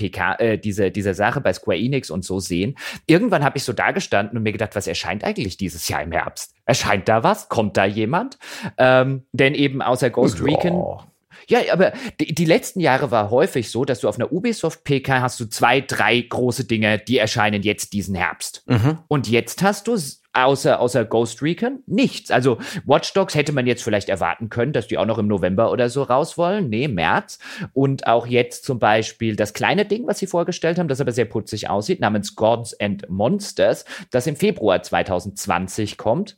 Sache bei Square Enix und so sehen. Irgendwann habe ich so dagestanden und mir gedacht, was erscheint eigentlich dieses Jahr im Herbst? Erscheint da was? Kommt da jemand? Denn eben außer Ghost Recon... Ja, aber die letzten Jahre war häufig so, dass du auf einer Ubisoft PK hast du 2, 3 große Dinge, die erscheinen jetzt diesen Herbst. Mhm. Und jetzt hast du außer Ghost Recon nichts. Also Watch Dogs hätte man jetzt vielleicht erwarten können, dass die auch noch im November oder so raus wollen. Nee, März. Und auch jetzt zum Beispiel das kleine Ding, was sie vorgestellt haben, das aber sehr putzig aussieht, namens Gods and Monsters, das im Februar 2020 kommt.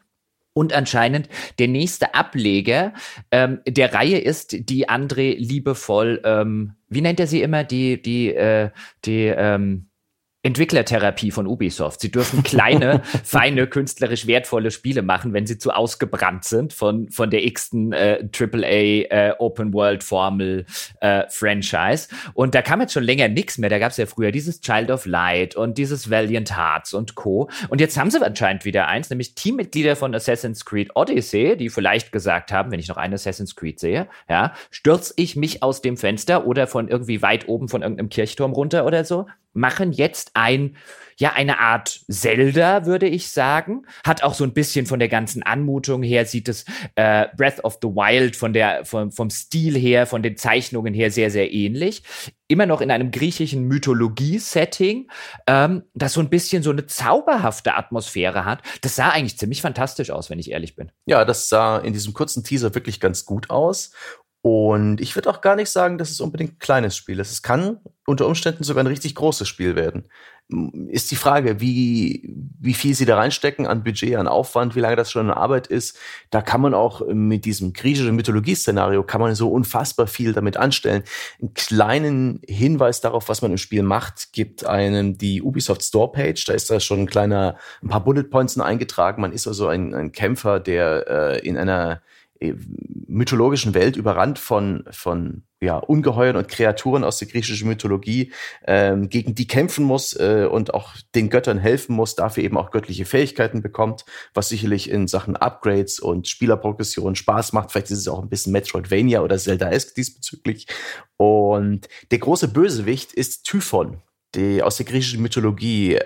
Und anscheinend der nächste Ableger der Reihe ist, die André liebevoll, wie nennt er sie immer, die Entwicklertherapie von Ubisoft. Sie dürfen kleine, feine, künstlerisch wertvolle Spiele machen, wenn sie zu ausgebrannt sind von der x-ten AAA Open-World-Formel Franchise. Und da kam jetzt schon länger nichts mehr. Da gab es ja früher dieses Child of Light und dieses Valiant Hearts und Co. Und jetzt haben sie anscheinend wieder eins, nämlich Teammitglieder von Assassin's Creed Odyssey, die vielleicht gesagt haben, wenn ich noch einen Assassin's Creed sehe, ja, stürze ich mich aus dem Fenster oder von irgendwie weit oben von irgendeinem Kirchturm runter oder so, machen jetzt eine Art Zelda, würde ich sagen. Hat auch so ein bisschen von der ganzen Anmutung her, sieht es Breath of the Wild vom Stil her, von den Zeichnungen her sehr, sehr ähnlich. Immer noch in einem griechischen Mythologie-Setting, das so ein bisschen so eine zauberhafte Atmosphäre hat. Das sah eigentlich ziemlich fantastisch aus, wenn ich ehrlich bin. Ja, das sah in diesem kurzen Teaser wirklich ganz gut aus. Und ich würde auch gar nicht sagen, dass es unbedingt ein kleines Spiel ist. Es kann unter Umständen sogar ein richtig großes Spiel werden. Ist die Frage, wie wie viel sie da reinstecken an Budget, an Aufwand, wie lange das schon in Arbeit ist. Da kann man auch mit diesem griechischen Mythologie-Szenario kann man so unfassbar viel damit anstellen. Einen kleinen Hinweis darauf, was man im Spiel macht, gibt einem die Ubisoft Store-Page. Da ist da schon ein paar Bullet Points eingetragen. Man ist also ein Kämpfer, der in einer mythologischen Welt überrannt von Ungeheuern und Kreaturen aus der griechischen Mythologie, gegen die kämpfen muss und auch den Göttern helfen muss, dafür eben auch göttliche Fähigkeiten bekommt, was sicherlich in Sachen Upgrades und Spielerprogression Spaß macht. Vielleicht ist es auch ein bisschen Metroidvania oder Zelda-esque diesbezüglich. Und der große Bösewicht ist Typhon, aus der griechischen Mythologie,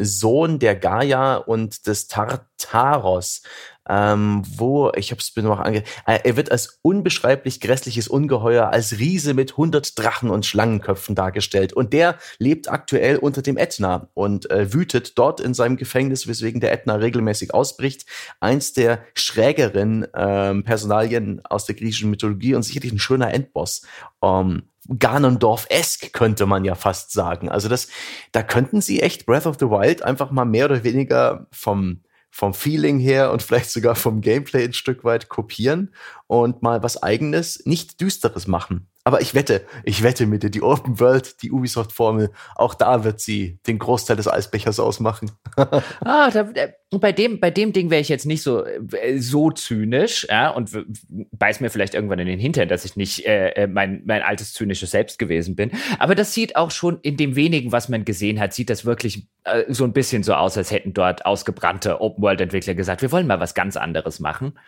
Sohn der Gaia und des Tartaros. Er wird als unbeschreiblich grässliches Ungeheuer, als Riese mit 100 Drachen und Schlangenköpfen dargestellt. Und der lebt aktuell unter dem Ätna und wütet dort in seinem Gefängnis, weswegen der Ätna regelmäßig ausbricht. Eins der schrägeren Personalien aus der griechischen Mythologie und sicherlich ein schöner Endboss. Ganondorf-esque könnte man ja fast sagen. Also da könnten sie echt Breath of the Wild einfach mal mehr oder weniger vom Feeling her und vielleicht sogar vom Gameplay ein Stück weit kopieren und mal was Eigenes, nicht Düsteres machen. Aber ich wette mit dir, die Open World, die Ubisoft-Formel, auch da wird sie den Großteil des Eisbechers ausmachen. Bei dem Ding wäre ich jetzt nicht so zynisch, ja, und beiß mir vielleicht irgendwann in den Hintern, dass ich nicht mein altes zynisches Selbst gewesen bin. Aber das sieht auch schon in dem wenigen, was man gesehen hat, sieht das wirklich so ein bisschen so aus, als hätten dort ausgebrannte Open-World-Entwickler gesagt, wir wollen mal was ganz anderes machen.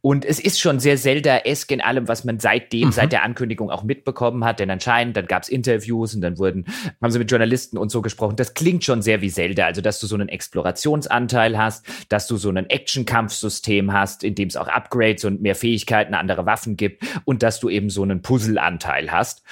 Und es ist schon sehr Zelda-esque in allem, was man seit der Ankündigung auch mitbekommen hat, denn anscheinend, dann gab es Interviews und dann haben sie mit Journalisten und so gesprochen, das klingt schon sehr wie Zelda, also dass du so einen Explorationsanteil hast, dass du so einen Action-Kampfsystem hast, in dem es auch Upgrades und mehr Fähigkeiten, andere Waffen gibt und dass du eben so einen Puzzle-Anteil hast.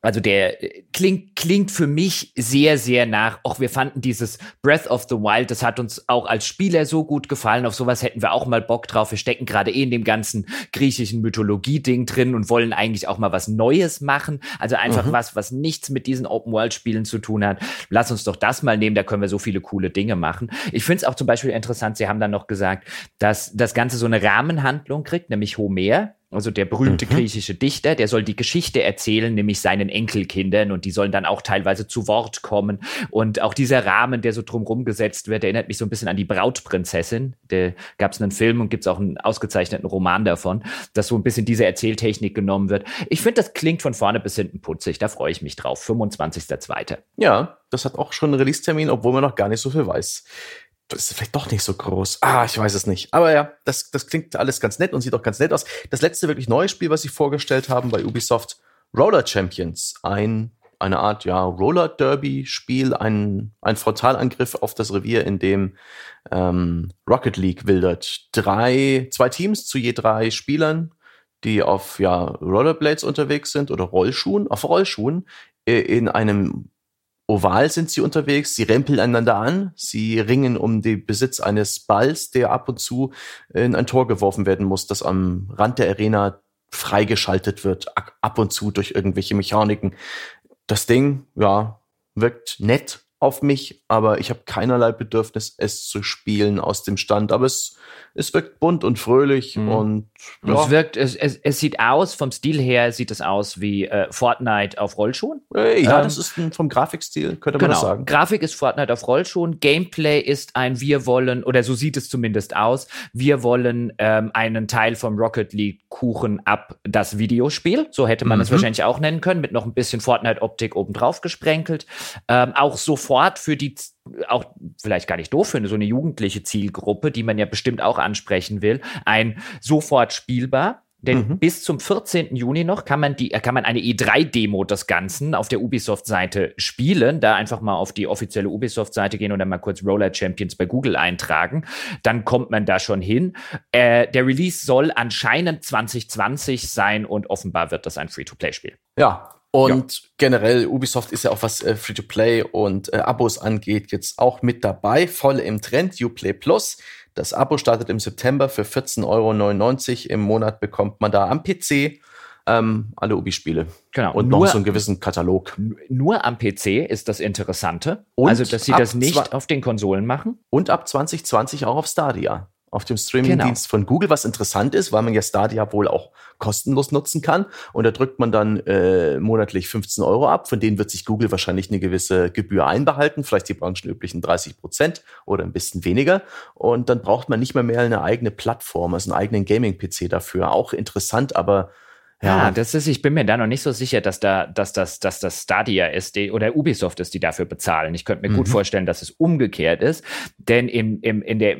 Also der klingt für mich sehr, sehr nach, wir fanden dieses Breath of the Wild, das hat uns auch als Spieler so gut gefallen, auf sowas hätten wir auch mal Bock drauf, wir stecken gerade in dem ganzen griechischen Mythologie-Ding drin und wollen eigentlich auch mal was Neues machen, also einfach was nichts mit diesen Open-World-Spielen zu tun hat, lass uns doch das mal nehmen, da können wir so viele coole Dinge machen. Ich finde es auch zum Beispiel interessant, sie haben dann noch gesagt, dass das Ganze so eine Rahmenhandlung kriegt, nämlich Homer, also der berühmte griechische Dichter, der soll die Geschichte erzählen, nämlich seinen Enkelkindern, und die sollen dann auch teilweise zu Wort kommen. Und auch dieser Rahmen, der so drumherum gesetzt wird, erinnert mich so ein bisschen an die Brautprinzessin. Da gab es einen Film und gibt es auch einen ausgezeichneten Roman davon, dass so ein bisschen diese Erzähltechnik genommen wird. Ich finde, das klingt von vorne bis hinten putzig. Da freue ich mich drauf. 25.02. Ja, das hat auch schon einen Release-Termin, obwohl man noch gar nicht so viel weiß. Das ist vielleicht doch nicht so groß. Ich weiß es nicht. Aber ja, das klingt alles ganz nett und sieht auch ganz nett aus. Das letzte wirklich neue Spiel, was sie vorgestellt haben bei Ubisoft, Roller Champions. Eine Art Roller Derby-Spiel, ein Frontalangriff auf das Revier, in dem Rocket League wildert. Zwei Teams zu je 3 Spielern, die auf Rollerblades unterwegs sind oder auf Rollschuhen in einem oval sind sie unterwegs, sie rempeln einander an, sie ringen um den Besitz eines Balls, der ab und zu in ein Tor geworfen werden muss, das am Rand der Arena freigeschaltet wird, ab und zu durch irgendwelche Mechaniken. Das Ding, wirkt nett auf mich, aber ich habe keinerlei Bedürfnis, es zu spielen aus dem Stand. Aber es wirkt bunt und fröhlich und es sieht aus, vom Stil her sieht es aus wie Fortnite auf Rollschuhen. Das ist vom Grafikstil, könnte man das sagen. Grafik ist Fortnite auf Rollschuhen, Gameplay ist ein wir wollen, oder so sieht es zumindest aus, wir wollen einen Teil vom Rocket League Kuchen ab das Videospiel, so hätte man es wahrscheinlich auch nennen können, mit noch ein bisschen Fortnite-Optik obendrauf gesprenkelt. Auch sofort für die auch vielleicht gar nicht doof für so eine jugendliche Zielgruppe, die man ja bestimmt auch ansprechen will, ein sofort spielbar. Denn bis zum 14. Juni noch kann man eine E3-Demo des Ganzen auf der Ubisoft-Seite spielen. Da einfach mal auf die offizielle Ubisoft-Seite gehen und dann mal kurz Roller Champions bei Google eintragen. Dann kommt man da schon hin. Der Release soll anscheinend 2020 sein und offenbar wird das ein Free-to-Play-Spiel. Ja. Und generell, Ubisoft ist ja auch, was Free-to-Play und Abos angeht, jetzt auch mit dabei. Voll im Trend, Uplay Plus. Das Abo startet im September für 14,99 € im Monat, bekommt man da am PC, alle Ubi-Spiele. Genau. Und nur, noch so einen gewissen Katalog. Nur am PC ist das Interessante. Und also, dass sie das nicht auf den Konsolen machen. Und ab 2020 auch auf Stadia. Auf dem Streaming-Dienst von Google, was interessant ist, weil man ja Stadia wohl auch kostenlos nutzen kann. Und da drückt man dann monatlich 15 € ab. Von denen wird sich Google wahrscheinlich eine gewisse Gebühr einbehalten. Vielleicht die branchenüblichen 30% oder ein bisschen weniger. Und dann braucht man nicht mehr eine eigene Plattform, also einen eigenen Gaming-PC dafür. Auch interessant, aber ja, das ist, ich bin mir da noch nicht so sicher, dass das Stadia ist oder Ubisoft ist, die dafür bezahlen. Ich könnte mir gut vorstellen, dass es umgekehrt ist. Denn im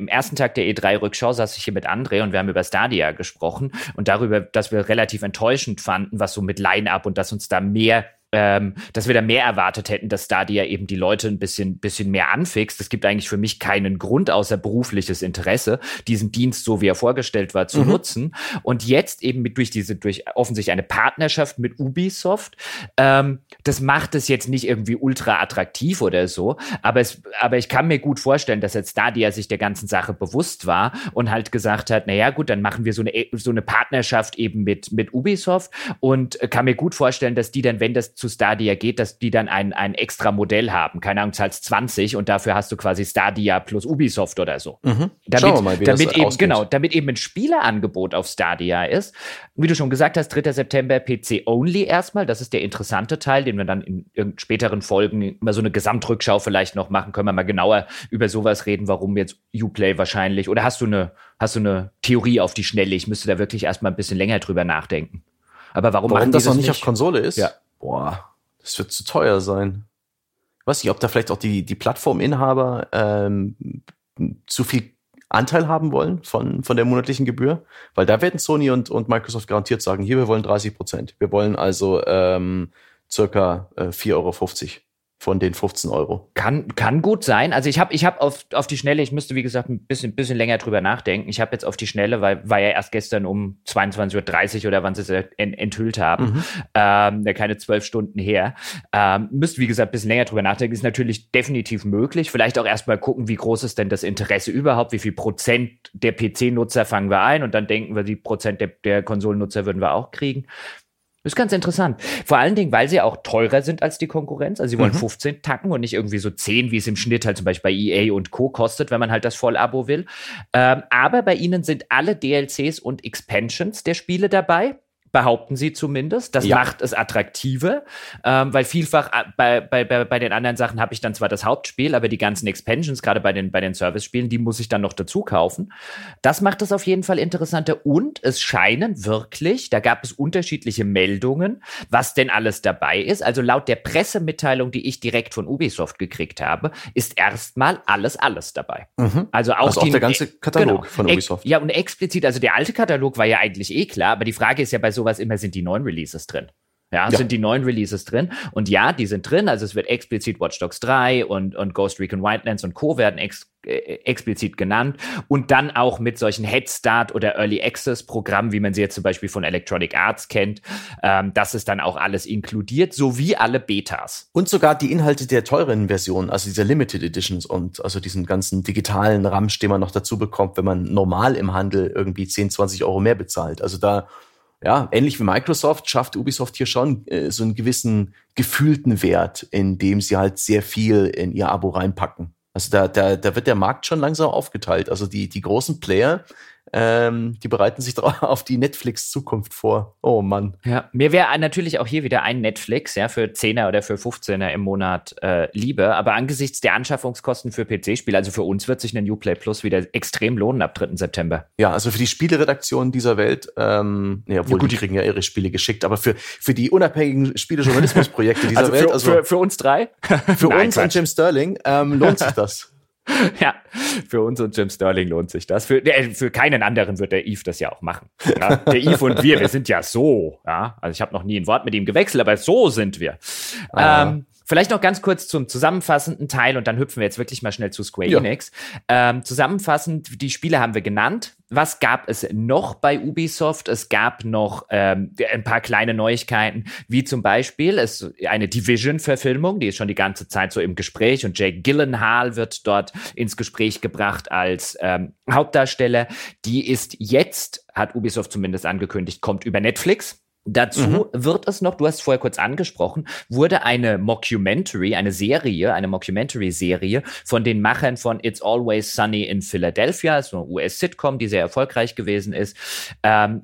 ersten Tag der E3-Rückschau saß ich hier mit André und wir haben über Stadia gesprochen und darüber, dass wir relativ enttäuschend fanden, was so mit Line-Up und dass uns da mehr dass wir da mehr erwartet hätten, dass Stadia eben die Leute ein bisschen mehr anfixt. Es gibt eigentlich für mich keinen Grund, außer berufliches Interesse, diesen Dienst, so wie er vorgestellt war, zu nutzen. Und jetzt eben durch offensichtlich eine Partnerschaft mit Ubisoft, das macht es jetzt nicht irgendwie ultra attraktiv oder so, aber ich kann mir gut vorstellen, dass jetzt Stadia sich der ganzen Sache bewusst war und halt gesagt hat, naja gut, dann machen wir so eine Partnerschaft eben mit Ubisoft und kann mir gut vorstellen, dass die dann, wenn das zu Stadia geht, dass die dann ein extra Modell haben. Keine Ahnung, zahlst 20 und dafür hast du quasi Stadia plus Ubisoft oder so. Schauen wir mal, wie das ausgeht. Damit eben ein Spieleangebot auf Stadia ist. Wie du schon gesagt hast, 3. September PC only erstmal. Das ist der interessante Teil, den wir dann in späteren Folgen immer so eine Gesamtrückschau vielleicht noch machen. Können wir mal genauer über sowas reden, warum jetzt Uplay wahrscheinlich, oder hast du eine Theorie auf die Schnelle? Ich müsste da wirklich erstmal ein bisschen länger drüber nachdenken. Aber warum machen die das noch nicht auf Konsole ist? Ja. Boah, das wird zu teuer sein. Ich weiß nicht, ob da vielleicht auch die Plattforminhaber zu viel Anteil haben wollen von der monatlichen Gebühr. Weil da werden Sony und Microsoft garantiert sagen, hier, wir wollen 30%. Wir wollen also circa 4,50 € von den 15 €. Kann gut sein. Also ich hab auf die Schnelle, ich müsste wie gesagt ein bisschen länger drüber nachdenken. Ich habe jetzt auf die Schnelle, weil war ja erst gestern um 22:30 Uhr oder wann sie es enthüllt haben, keine 12 Stunden her. Müsste wie gesagt ein bisschen länger drüber nachdenken. Ist natürlich definitiv möglich. Vielleicht auch erstmal gucken, wie groß ist denn das Interesse überhaupt? Wie viel Prozent der PC-Nutzer fangen wir ein? Und dann denken wir, die Prozent der Konsolennutzer würden wir auch kriegen. Das ist ganz interessant. Vor allen Dingen, weil sie auch teurer sind als die Konkurrenz. Also sie wollen 15 tacken und nicht irgendwie so 10, wie es im Schnitt halt zum Beispiel bei EA und Co. kostet, wenn man halt das Vollabo will. Aber bei ihnen sind alle DLCs und Expansions der Spiele dabei. Behaupten sie zumindest. Das macht es attraktiver, weil vielfach bei den anderen Sachen habe ich dann zwar das Hauptspiel, aber die ganzen Expansions, gerade bei den Service-Spielen, die muss ich dann noch dazu kaufen. Das macht es auf jeden Fall interessanter und es scheinen wirklich, da gab es unterschiedliche Meldungen, was denn alles dabei ist. Also laut der Pressemitteilung, die ich direkt von Ubisoft gekriegt habe, ist erstmal alles dabei. Also auch der ganze Katalog von Ubisoft. Ja, und explizit, also der alte Katalog war ja eigentlich eh klar, aber die Frage ist ja bei so was immer, sind die neuen Releases drin? Ja, sind die neuen Releases drin? Und ja, die sind drin. Also es wird explizit Watch Dogs 3 und Ghost Recon Wildlands und Co. werden explizit genannt. Und dann auch mit solchen Head Start oder Early Access Programmen, wie man sie jetzt zum Beispiel von Electronic Arts kennt. Das ist dann auch alles inkludiert, sowie alle Betas. Und sogar die Inhalte der teuren Version, also dieser Limited Editions und also diesen ganzen digitalen Ramsch, den man noch dazu bekommt, wenn man normal im Handel irgendwie 10, 20 € mehr bezahlt. Also da ja, ähnlich wie Microsoft schafft Ubisoft hier schon so einen gewissen gefühlten Wert, indem sie halt sehr viel in ihr Abo reinpacken. Also da wird der Markt schon langsam aufgeteilt. Also die großen Player, die bereiten sich auf die Netflix-Zukunft vor. Oh Mann. Ja, mir wäre natürlich auch hier wieder ein Netflix, ja, für 10er oder für 15er im Monat lieber. Aber angesichts der Anschaffungskosten für PC-Spiele, also für uns wird sich ein Uplay Plus wieder extrem lohnen ab 3. September. Ja, also für die Spieleredaktionen dieser Welt, die kriegen ja ihre Spiele geschickt, aber für die unabhängigen Spielejournalismusprojekte dieser also Welt. Für uns drei? Für uns und Jim Sterling lohnt sich das. Ja, für uns und Jim Sterling lohnt sich das. Für keinen anderen wird der Yves das ja auch machen. Ja, der Yves und wir sind ja so. Ja? Also ich habe noch nie ein Wort mit ihm gewechselt, aber so sind wir. Vielleicht noch ganz kurz zum zusammenfassenden Teil und dann hüpfen wir jetzt wirklich mal schnell zu Square Enix. Zusammenfassend, die Spiele haben wir genannt. Was gab es noch bei Ubisoft? Es gab noch ein paar kleine Neuigkeiten, wie zum Beispiel eine Division-Verfilmung, die ist schon die ganze Zeit so im Gespräch und Jake Gyllenhaal wird dort ins Gespräch gebracht als Hauptdarsteller. Die ist jetzt, hat Ubisoft zumindest angekündigt, kommt über Netflix. Dazu wird es noch, du hast es vorher kurz angesprochen, wurde eine Mockumentary-Serie von den Machern von It's Always Sunny in Philadelphia, so eine US-Sitcom, die sehr erfolgreich gewesen ist,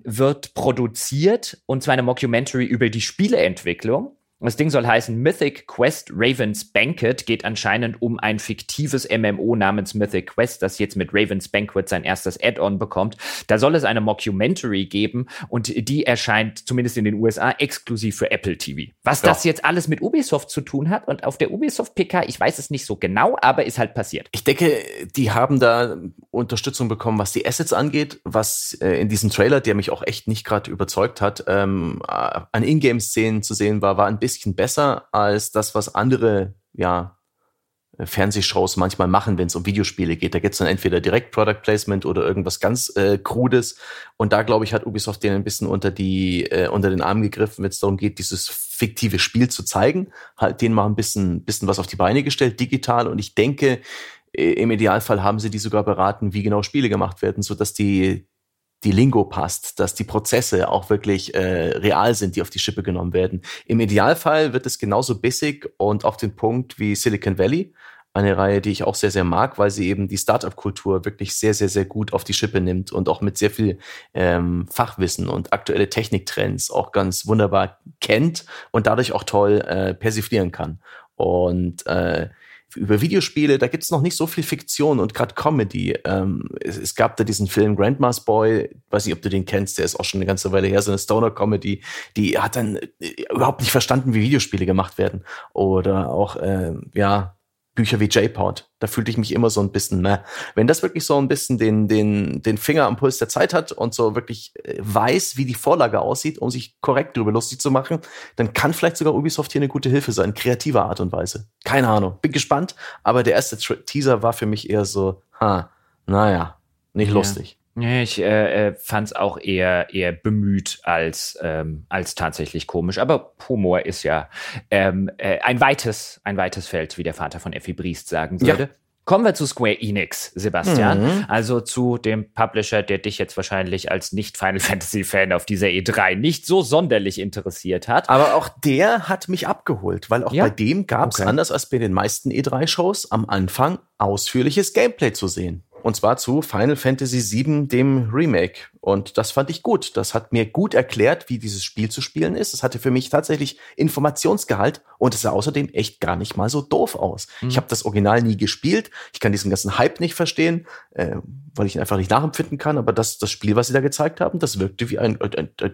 wird produziert, und zwar eine Mockumentary über die Spieleentwicklung. Das Ding soll heißen Mythic Quest Raven's Banquet, geht anscheinend um ein fiktives MMO namens Mythic Quest, das jetzt mit Raven's Banquet sein erstes Add-on bekommt. Da soll es eine Mockumentary geben, und die erscheint zumindest in den USA exklusiv für Apple TV. Was das jetzt alles mit Ubisoft zu tun hat und auf der Ubisoft PK, ich weiß es nicht so genau, aber ist halt passiert. Ich denke, die haben da Unterstützung bekommen, was die Assets angeht, was in diesem Trailer, der mich auch echt nicht gerade überzeugt hat, an Ingame-Szenen zu sehen war ein bisschen besser als das, was andere Fernsehshows manchmal machen, wenn es um Videospiele geht. Da gibt es dann entweder direkt Product Placement oder irgendwas ganz Krudes. Und da, glaube ich, hat Ubisoft denen ein bisschen unter den Arm gegriffen, wenn es darum geht, dieses fiktive Spiel zu zeigen. Halt denen mal ein bisschen was auf die Beine gestellt, digital. Und ich denke, im Idealfall haben sie die sogar beraten, wie genau Spiele gemacht werden, sodass die Lingo passt, dass die Prozesse auch wirklich real sind, die auf die Schippe genommen werden. Im Idealfall wird es genauso basic und auf den Punkt wie Silicon Valley, eine Reihe, die ich auch sehr, sehr mag, weil sie eben die Startup-Kultur wirklich sehr, sehr, sehr gut auf die Schippe nimmt und auch mit sehr viel Fachwissen und aktuelle Techniktrends auch ganz wunderbar kennt und dadurch auch toll persiflieren kann. Und über Videospiele, da gibt es noch nicht so viel Fiktion und gerade Comedy. Es gab da diesen Film Grandma's Boy, weiß nicht, ob du den kennst, der ist auch schon eine ganze Weile her, so eine Stoner-Comedy, die hat dann überhaupt nicht verstanden, wie Videospiele gemacht werden. Oder auch, Bücher wie J-Pod. Da fühlte ich mich immer so ein bisschen, wenn das wirklich so ein bisschen den Finger am Puls der Zeit hat und so wirklich weiß, wie die Vorlage aussieht, um sich korrekt darüber lustig zu machen, dann kann vielleicht sogar Ubisoft hier eine gute Hilfe sein, kreativer Art und Weise. Keine Ahnung, bin gespannt, aber der erste Teaser war für mich eher so, nicht lustig. Ich fand es auch eher bemüht als tatsächlich komisch. Aber Humor ist ja ein weites Feld, wie der Vater von Effi Briest sagen würde. Ja. Kommen wir zu Square Enix, Sebastian. Also zu dem Publisher, der dich jetzt wahrscheinlich als Nicht-Final-Fantasy-Fan auf dieser E3 nicht so sonderlich interessiert hat. Aber auch der hat mich abgeholt, weil auch bei dem gab es, anders als bei den meisten E3-Shows, am Anfang ausführliches Gameplay zu sehen. Und zwar zu Final Fantasy VII, dem Remake. Und das fand ich gut. Das hat mir gut erklärt, wie dieses Spiel zu spielen ist. Es hatte für mich tatsächlich Informationsgehalt und es sah außerdem echt gar nicht mal so doof aus. Ich habe das Original nie gespielt. Ich kann diesen ganzen Hype nicht verstehen, weil ich ihn einfach nicht nachempfinden kann. Aber das Spiel, was sie da gezeigt haben, das wirkte wie ein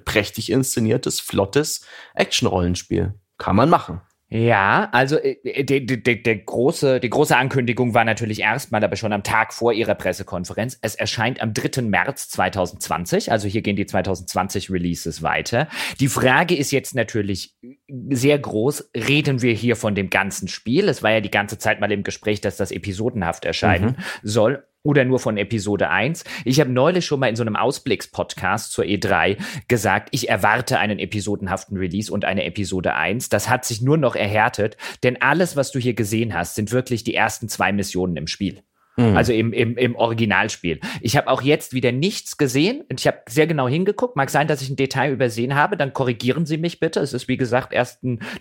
prächtig inszeniertes, flottes Action-Rollenspiel. Kann man machen. Ja, also die große Ankündigung war natürlich erstmal, aber schon am Tag vor ihrer Pressekonferenz. Es erscheint am 3. März 2020, also hier gehen die 2020-Releases weiter. Die Frage ist jetzt natürlich sehr groß, reden wir hier von dem ganzen Spiel? Es war ja die ganze Zeit mal im Gespräch, dass das episodenhaft erscheinen soll. Oder nur von Episode 1. Ich habe neulich schon mal in so einem Ausblicks-Podcast zur E3 gesagt, ich erwarte einen episodenhaften Release und eine Episode 1. Das hat sich nur noch erhärtet, denn alles, was du hier gesehen hast, sind wirklich die ersten 2 Missionen im Spiel. Also im Originalspiel. Ich habe auch jetzt wieder nichts gesehen und ich habe sehr genau hingeguckt. Mag sein, dass ich ein Detail übersehen habe, dann korrigieren Sie mich bitte. Es ist, wie gesagt,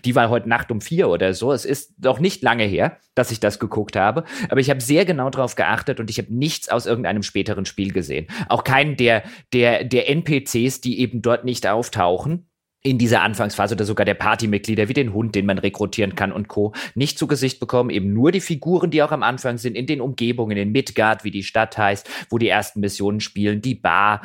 die war heute Nacht um 4 oder so. Es ist noch nicht lange her, dass ich das geguckt habe. Aber ich habe sehr genau drauf geachtet und ich habe nichts aus irgendeinem späteren Spiel gesehen. Auch keinen der NPCs, die eben dort nicht auftauchen. In dieser Anfangsphase oder sogar der Partymitglieder wie den Hund, den man rekrutieren kann und Co. nicht zu Gesicht bekommen, eben nur die Figuren, die auch am Anfang sind, in den Umgebungen, in Midgar, wie die Stadt heißt, wo die ersten Missionen spielen, die Bar,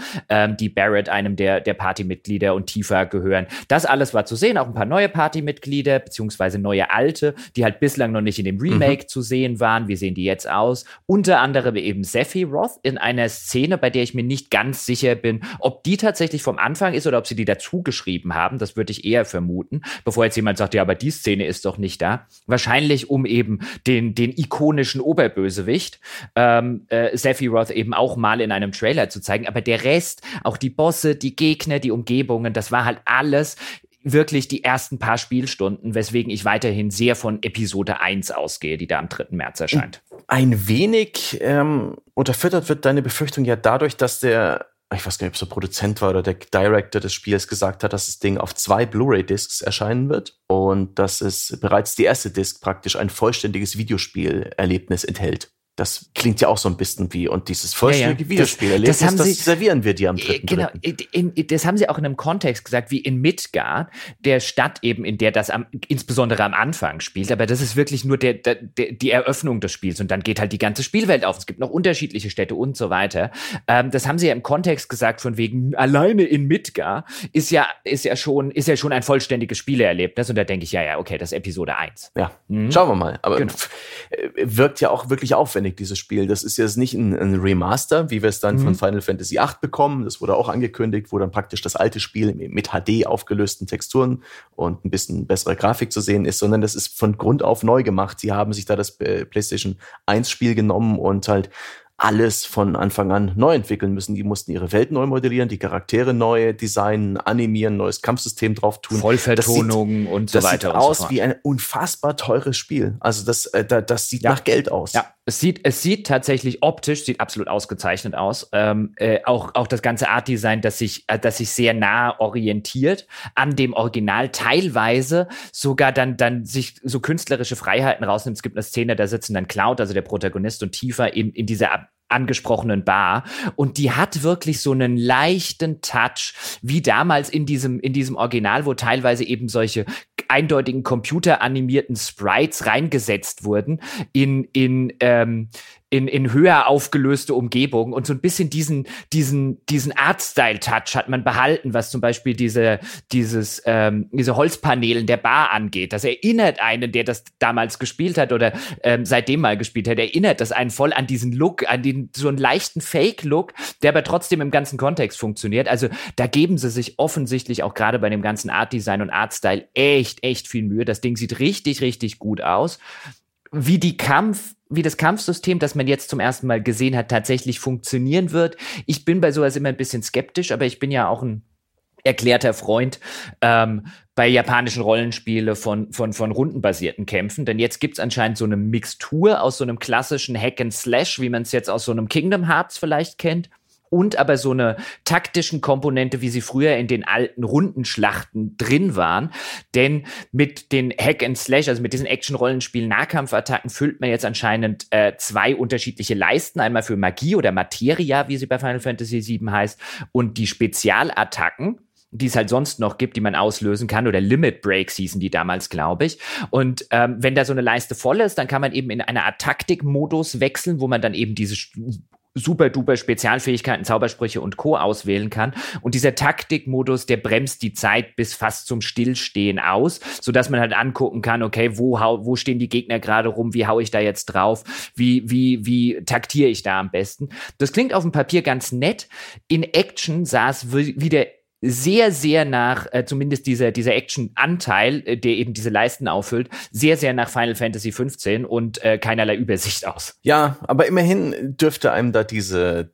die Barrett, einem der Partymitglieder und Tifa gehören. Das alles war zu sehen, auch ein paar neue Partymitglieder, beziehungsweise neue alte, die halt bislang noch nicht in dem Remake zu sehen waren. Wie sehen die jetzt aus? Unter anderem eben Sephiroth in einer Szene, bei der ich mir nicht ganz sicher bin, ob die tatsächlich vom Anfang ist oder ob sie die dazu geschrieben haben. Das würde ich eher vermuten, bevor jetzt jemand sagt, ja, aber die Szene ist doch nicht da. Wahrscheinlich, um eben den ikonischen Oberbösewicht Sephiroth eben auch mal in einem Trailer zu zeigen. Aber der Rest, auch die Bosse, die Gegner, die Umgebungen, das war halt alles wirklich die ersten paar Spielstunden, weswegen ich weiterhin sehr von Episode 1 ausgehe, die da am 3. März erscheint. Ein wenig unterfüttert wird deine Befürchtung ja dadurch, dass der ich weiß gar nicht, ob es der Produzent war oder der Director des Spiels, gesagt hat, dass das Ding auf 2 Blu-ray-Discs erscheinen wird und dass es bereits die erste Disc praktisch ein vollständiges Videospielerlebnis enthält. Das klingt ja auch so ein bisschen wie, und dieses vollständige Videospielerlebnis, das servieren wir dir am 3.3. Genau, das haben sie auch in einem Kontext gesagt, wie in Midgar, der Stadt eben, in der das insbesondere am Anfang spielt, aber das ist wirklich nur die Eröffnung des Spiels und dann geht halt die ganze Spielwelt auf. Es gibt noch unterschiedliche Städte und so weiter. Das haben sie ja im Kontext gesagt, von wegen, alleine in Midgar ist ja schon ein vollständiges Spielerlebnis und da denke ich, okay, das ist Episode 1. Ja, schauen wir mal. Aber genau. Wirkt ja auch wirklich aufwendig, dieses Spiel. Das ist jetzt nicht ein Remaster, wie wir es dann von Final Fantasy VIII bekommen. Das wurde auch angekündigt, wo dann praktisch das alte Spiel mit HD aufgelösten Texturen und ein bisschen bessere Grafik zu sehen ist, sondern das ist von Grund auf neu gemacht. Sie haben sich da das PlayStation 1 Spiel genommen und halt alles von Anfang an neu entwickeln müssen. Die mussten ihre Welt neu modellieren, die Charaktere neu designen, animieren, neues Kampfsystem drauf tun. Vollvertonungen und so weiter. Das sieht aus wie ein unfassbar teures Spiel. Also das sieht nach Geld aus. Ja, es sieht tatsächlich optisch, sieht absolut ausgezeichnet aus. Auch das ganze Art-Design, das sich sehr nah orientiert an dem Original, teilweise sogar dann sich so künstlerische Freiheiten rausnimmt. Es gibt eine Szene, da sitzen dann Cloud, also der Protagonist, und Tifa in dieser angesprochenen Bar und die hat wirklich so einen leichten Touch, wie damals in diesem Original, wo teilweise eben solche eindeutigen computeranimierten Sprites reingesetzt wurden in höher aufgelöste Umgebungen und so ein bisschen diesen Artstyle-Touch hat man behalten, was zum Beispiel diese Holzpaneelen der Bar angeht. Das erinnert einen, der das damals gespielt hat oder seitdem mal gespielt hat, erinnert das einen voll an diesen Look, an den so einen leichten Fake-Look, der aber trotzdem im ganzen Kontext funktioniert. Also da geben sie sich offensichtlich auch gerade bei dem ganzen Art-Design und Art-Style echt viel Mühe. Das Ding sieht richtig, richtig gut aus. Wie das Kampfsystem, das man jetzt zum ersten Mal gesehen hat, tatsächlich funktionieren wird. Ich bin bei sowas immer ein bisschen skeptisch, aber ich bin ja auch ein erklärter Freund bei japanischen Rollenspielen von rundenbasierten Kämpfen. Denn jetzt gibt es anscheinend so eine Mixtur aus so einem klassischen Hack-and-Slash, wie man es jetzt aus so einem Kingdom Hearts vielleicht kennt, und aber so eine taktischen Komponente, wie sie früher in den alten Rundenschlachten drin waren. Denn mit den Hack and Slash, also mit diesen Action-Rollenspiel-Nahkampfattacken, füllt man jetzt anscheinend 2 unterschiedliche Leisten. Einmal für Magie oder Materia, wie sie bei Final Fantasy VII heißt, und die Spezialattacken, die es halt sonst noch gibt, die man auslösen kann, oder Limit Breaks hießen die damals, glaube ich. Und wenn da so eine Leiste voll ist, dann kann man eben in eine Art Taktikmodus wechseln, wo man dann eben diese super-duper Spezialfähigkeiten, Zaubersprüche und Co. auswählen kann. Und dieser Taktikmodus, der bremst die Zeit bis fast zum Stillstehen aus, sodass man halt angucken kann, okay, wo stehen die Gegner gerade rum, wie hau ich da jetzt drauf, wie taktiere ich da am besten. Das klingt auf dem Papier ganz nett. In Action sah es wieder sehr, sehr nach, zumindest dieser Action-Anteil, der eben diese Leisten auffüllt, sehr, sehr nach Final Fantasy XV und keinerlei Übersicht aus. Ja, aber immerhin dürfte einem da dieses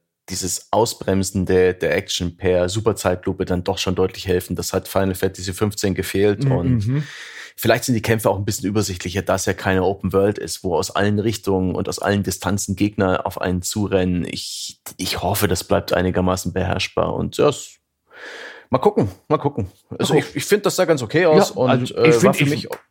Ausbremsen der Action per Superzeitlupe dann doch schon deutlich helfen. Das hat Final Fantasy XV gefehlt und vielleicht sind die Kämpfe auch ein bisschen übersichtlicher, da es ja keine Open World ist, wo aus allen Richtungen und aus allen Distanzen Gegner auf einen zurennen. Ich hoffe, das bleibt einigermaßen beherrschbar und ja, mal gucken. Also ich finde, das sah ganz okay aus. Ja, und also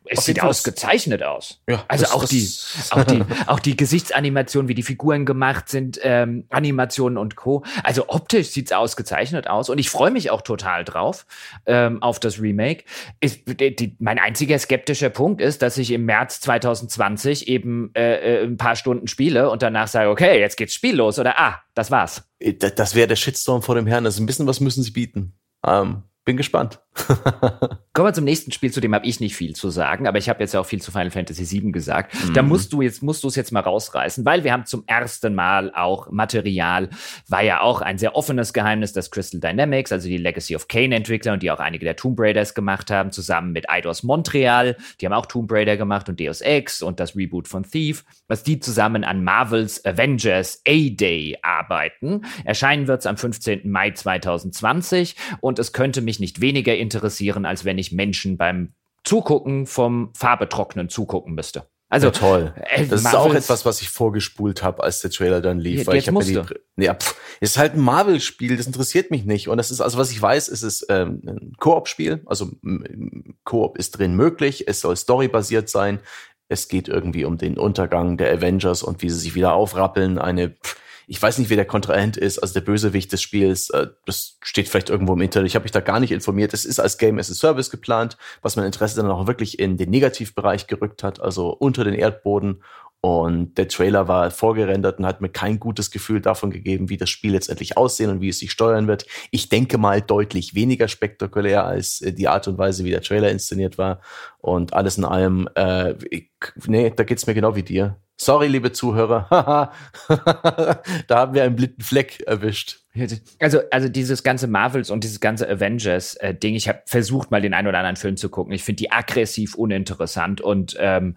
es sieht ausgezeichnet aus. Ja, also auch die Gesichtsanimationen, wie die Figuren gemacht sind, Animationen und Co. Also optisch sieht's ausgezeichnet aus und ich freue mich auch total drauf auf das Remake. Mein einziger skeptischer Punkt ist, dass ich im März 2020 eben ein paar Stunden spiele und danach sage, okay, jetzt geht's spiellos oder das war's. Das wäre der Shitstorm vor dem Herrn. Also ein bisschen was müssen sie bieten. Bin gespannt. Kommen wir zum nächsten Spiel, zu dem habe ich nicht viel zu sagen, aber ich habe jetzt ja auch viel zu Final Fantasy VII gesagt. Da musst du es jetzt mal rausreißen, weil wir haben zum ersten Mal auch Material, war ja auch ein sehr offenes Geheimnis, dass Crystal Dynamics, also die Legacy of Kain Entwickler und die auch einige der Tomb Raiders gemacht haben, zusammen mit Eidos Montreal, die haben auch Tomb Raider gemacht und Deus Ex und das Reboot von Thief, was die zusammen an Marvel's Avengers A-Day arbeiten. Erscheinen wird es am 15. Mai 2020 und es könnte mich nicht weniger interessieren, als wenn ich Menschen beim Zugucken vom Farbe trocknen zugucken müsste. Also ja, toll. Das ist auch etwas, was ich vorgespult habe, als der Trailer dann lief. Weil ich hab ja ist halt ein Marvel-Spiel, das interessiert mich nicht. Und das ist, also was ich weiß, es ist ein Koop-Spiel. Also Koop ist drin möglich, es soll storybasiert sein. Es geht irgendwie um den Untergang der Avengers und wie sie sich wieder aufrappeln. Ich weiß nicht, wer der Kontrahent ist, also der Bösewicht des Spiels. Das steht vielleicht irgendwo im Internet. Ich habe mich da gar nicht informiert. Es ist als Game as a Service geplant, was mein Interesse dann auch wirklich in den Negativbereich gerückt hat, also unter den Erdboden. Und der Trailer war vorgerendert und hat mir kein gutes Gefühl davon gegeben, wie das Spiel letztendlich aussehen und wie es sich steuern wird. Ich denke mal deutlich weniger spektakulär als die Art und Weise, wie der Trailer inszeniert war. Und alles in allem, da geht's mir genau wie dir. Sorry, liebe Zuhörer, da haben wir einen blinden Fleck erwischt. Also dieses ganze Marvels und dieses ganze Avengers-Ding, ich habe versucht, mal den einen oder anderen Film zu gucken. Ich finde die aggressiv uninteressant und kann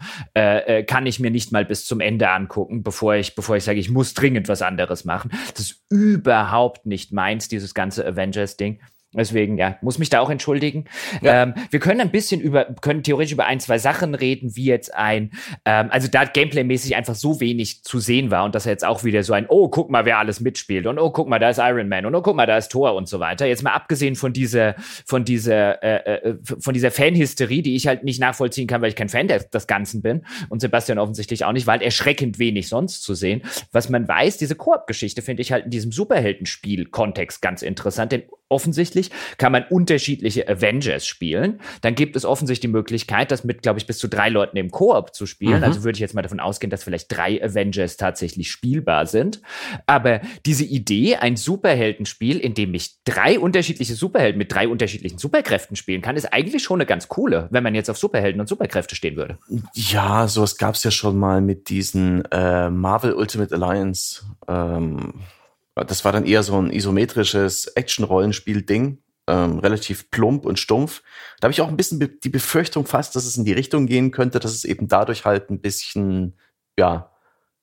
ich mir nicht mal bis zum Ende angucken, bevor ich sage, ich muss dringend was anderes machen. Das ist überhaupt nicht meins, dieses ganze Avengers-Ding. Deswegen, ja, muss mich da auch entschuldigen. Ja. Wir können ein bisschen können theoretisch über ein, zwei Sachen reden, wie jetzt also da Gameplay-mäßig einfach so wenig zu sehen war und dass er jetzt auch wieder so oh, guck mal, wer alles mitspielt und oh, guck mal, da ist Iron Man und oh, guck mal, da ist Thor und so weiter. Jetzt mal abgesehen von dieser Fanhysterie, die ich halt nicht nachvollziehen kann, weil ich kein Fan des Ganzen bin und Sebastian offensichtlich auch nicht, war halt erschreckend wenig sonst zu sehen. Was man weiß, diese Koop-Geschichte finde ich halt in diesem Superheldenspiel-Kontext ganz interessant, denn offensichtlich kann man unterschiedliche Avengers spielen. Dann gibt es offensichtlich die Möglichkeit, das mit, glaube ich, bis zu 3 Leuten im Koop zu spielen. Mhm. Also würde ich jetzt mal davon ausgehen, dass vielleicht 3 Avengers tatsächlich spielbar sind. Aber diese Idee, ein Superheldenspiel, in dem ich 3 unterschiedliche Superhelden mit 3 unterschiedlichen Superkräften spielen kann, ist eigentlich schon eine ganz coole, wenn man jetzt auf Superhelden und Superkräfte stehen würde. Ja, sowas gab es ja schon mal mit diesen Marvel Ultimate Alliance. Das war dann eher so ein isometrisches Action-Rollenspiel-Ding, relativ plump und stumpf. Da habe ich auch ein bisschen die Befürchtung fast, dass es in die Richtung gehen könnte, dass es eben dadurch halt ein bisschen, ja,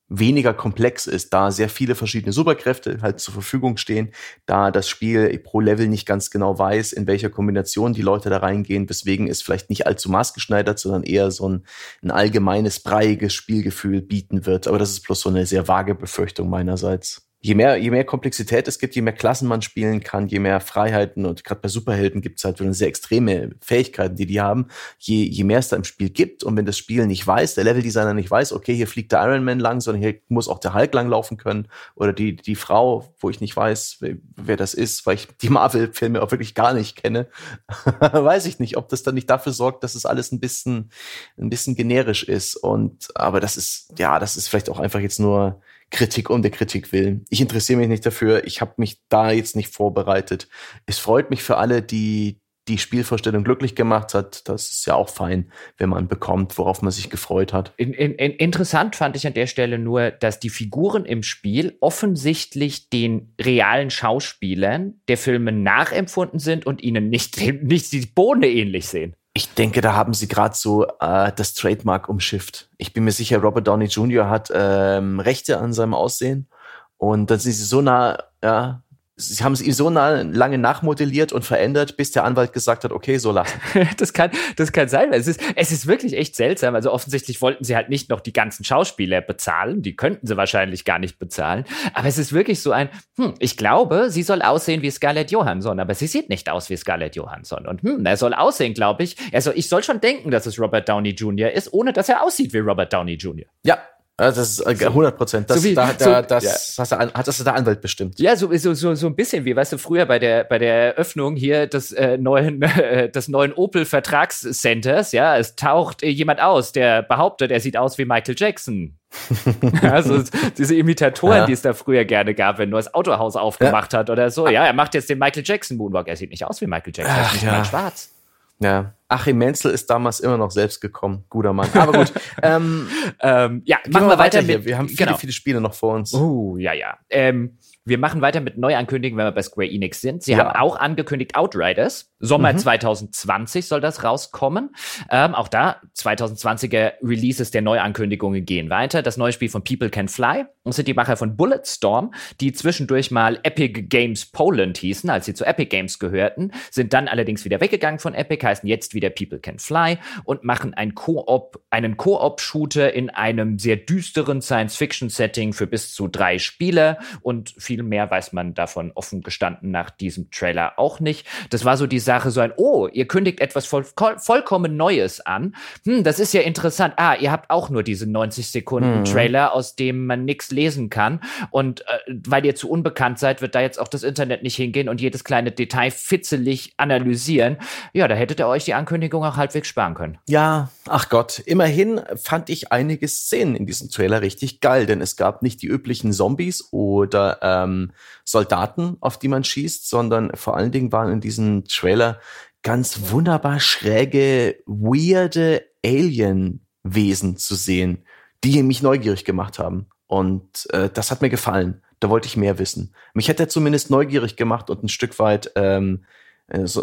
weniger komplex ist, da sehr viele verschiedene Superkräfte halt zur Verfügung stehen, da das Spiel pro Level nicht ganz genau weiß, in welcher Kombination die Leute da reingehen, weswegen es vielleicht nicht allzu maßgeschneidert, sondern eher so ein allgemeines, breiiges Spielgefühl bieten wird. Aber das ist bloß so eine sehr vage Befürchtung meinerseits. Je mehr Komplexität es gibt, je mehr Klassen man spielen kann, je mehr Freiheiten und gerade bei Superhelden gibt es halt sehr extreme Fähigkeiten, die haben, je mehr es da im Spiel gibt und wenn das Spiel nicht weiß, der Leveldesigner nicht weiß, okay, hier fliegt der Iron Man lang, sondern hier muss auch der Hulk lang laufen können oder die Frau, wo ich nicht weiß, wer das ist, weil ich die Marvel-Filme auch wirklich gar nicht kenne, weiß ich nicht, ob das dann nicht dafür sorgt, dass es alles ein bisschen generisch ist und aber das ist vielleicht auch einfach jetzt nur Kritik um der Kritik willen. Ich interessiere mich nicht dafür. Ich habe mich da jetzt nicht vorbereitet. Es freut mich für alle, die die Spielvorstellung glücklich gemacht hat. Das ist ja auch fein, wenn man bekommt, worauf man sich gefreut hat. Interessant fand ich an der Stelle nur, dass die Figuren im Spiel offensichtlich den realen Schauspielern der Filme nachempfunden sind und ihnen nicht die Bohne ähnlich sehen. Ich denke, da haben sie gerade so das Trademark umschifft. Ich bin mir sicher, Robert Downey Jr. hat Rechte an seinem Aussehen. Und dann sind sie so nah, ja, sie haben es ihm so lange nachmodelliert und verändert, bis der Anwalt gesagt hat, okay, so lassen. Das kann sein, weil es ist wirklich echt seltsam. Also offensichtlich wollten sie halt nicht noch die ganzen Schauspieler bezahlen. Die könnten sie wahrscheinlich gar nicht bezahlen. Aber es ist wirklich so ich glaube, sie soll aussehen wie Scarlett Johansson, aber sie sieht nicht aus wie Scarlett Johansson. Und er soll aussehen, glaube ich. Ich soll schon denken, dass es Robert Downey Jr. ist, ohne dass er aussieht wie Robert Downey Jr. Ja. Also das ist 100%. Das hat der Anwalt bestimmt. Ja, so ein bisschen wie, weißt du, früher bei der Eröffnung hier des neuen Opel-Vertragscenters, ja, es taucht jemand aus, der behauptet, er sieht aus wie Michael Jackson. Also diese Imitatoren, ja, die es da früher gerne gab, wenn nur das Autohaus aufgemacht hat oder so. Ja, er macht jetzt den Michael Jackson Moonwalk. Er sieht nicht aus wie Michael Jackson, er ist nicht schwarz. Ja, Achim Menzel ist damals immer noch selbst gekommen. Guter Mann. Aber gut. Machen wir weiter mit. Wir haben viele Spiele noch vor uns. Wir machen weiter mit Neuankündigungen, wenn wir bei Square Enix sind. Sie haben auch angekündigt Outriders. Sommer 2020 soll das rauskommen. Auch da, 2020er Releases der Neuankündigungen gehen weiter. Das neue Spiel von People Can Fly. Das sind die Macher von Bulletstorm, die zwischendurch mal Epic Games Poland hießen, als sie zu Epic Games gehörten, sind dann allerdings wieder weggegangen von Epic, heißen jetzt wieder der People Can Fly und machen einen Koop-Shooter in einem sehr düsteren Science-Fiction-Setting für bis zu 3 Spieler. Und viel mehr weiß man davon offen gestanden nach diesem Trailer auch nicht. Das war so die Sache, so ein, oh, ihr kündigt etwas vollkommen Neues an. Das ist ja interessant. Ah, ihr habt auch nur diese 90-Sekunden-Trailer, aus dem man nichts lesen kann. Und weil ihr zu unbekannt seid, wird da jetzt auch das Internet nicht hingehen und jedes kleine Detail fitzelig analysieren. Ja, da hättet ihr euch die Ankündigung auch halbwegs sparen können. Ja, ach Gott. Immerhin fand ich einige Szenen in diesem Trailer richtig geil, denn es gab nicht die üblichen Zombies oder Soldaten, auf die man schießt, sondern vor allen Dingen waren in diesem Trailer ganz wunderbar schräge, weirde Alien-Wesen zu sehen, die mich neugierig gemacht haben. Und das hat mir gefallen. Da wollte ich mehr wissen. Mich hat er zumindest neugierig gemacht und ein Stück weit so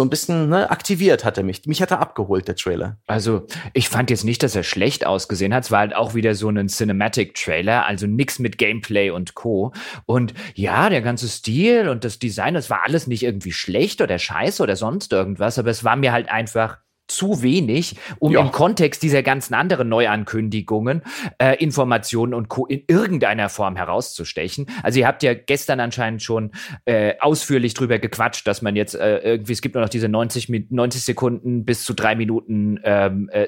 ein bisschen, ne, aktiviert hat er mich. Mich hat er abgeholt, der Trailer. Also, ich fand jetzt nicht, dass er schlecht ausgesehen hat. Es war halt auch wieder so ein Cinematic-Trailer, also nix mit Gameplay und Co. Und ja, der ganze Stil und das Design, das war alles nicht irgendwie schlecht oder scheiße oder sonst irgendwas, aber es war mir halt einfach zu wenig, um im Kontext dieser ganzen anderen Neuankündigungen Informationen und Co. in irgendeiner Form herauszustechen. Also ihr habt ja gestern anscheinend schon ausführlich drüber gequatscht, dass man jetzt irgendwie, es gibt nur noch diese 90 Sekunden bis zu 3 Minuten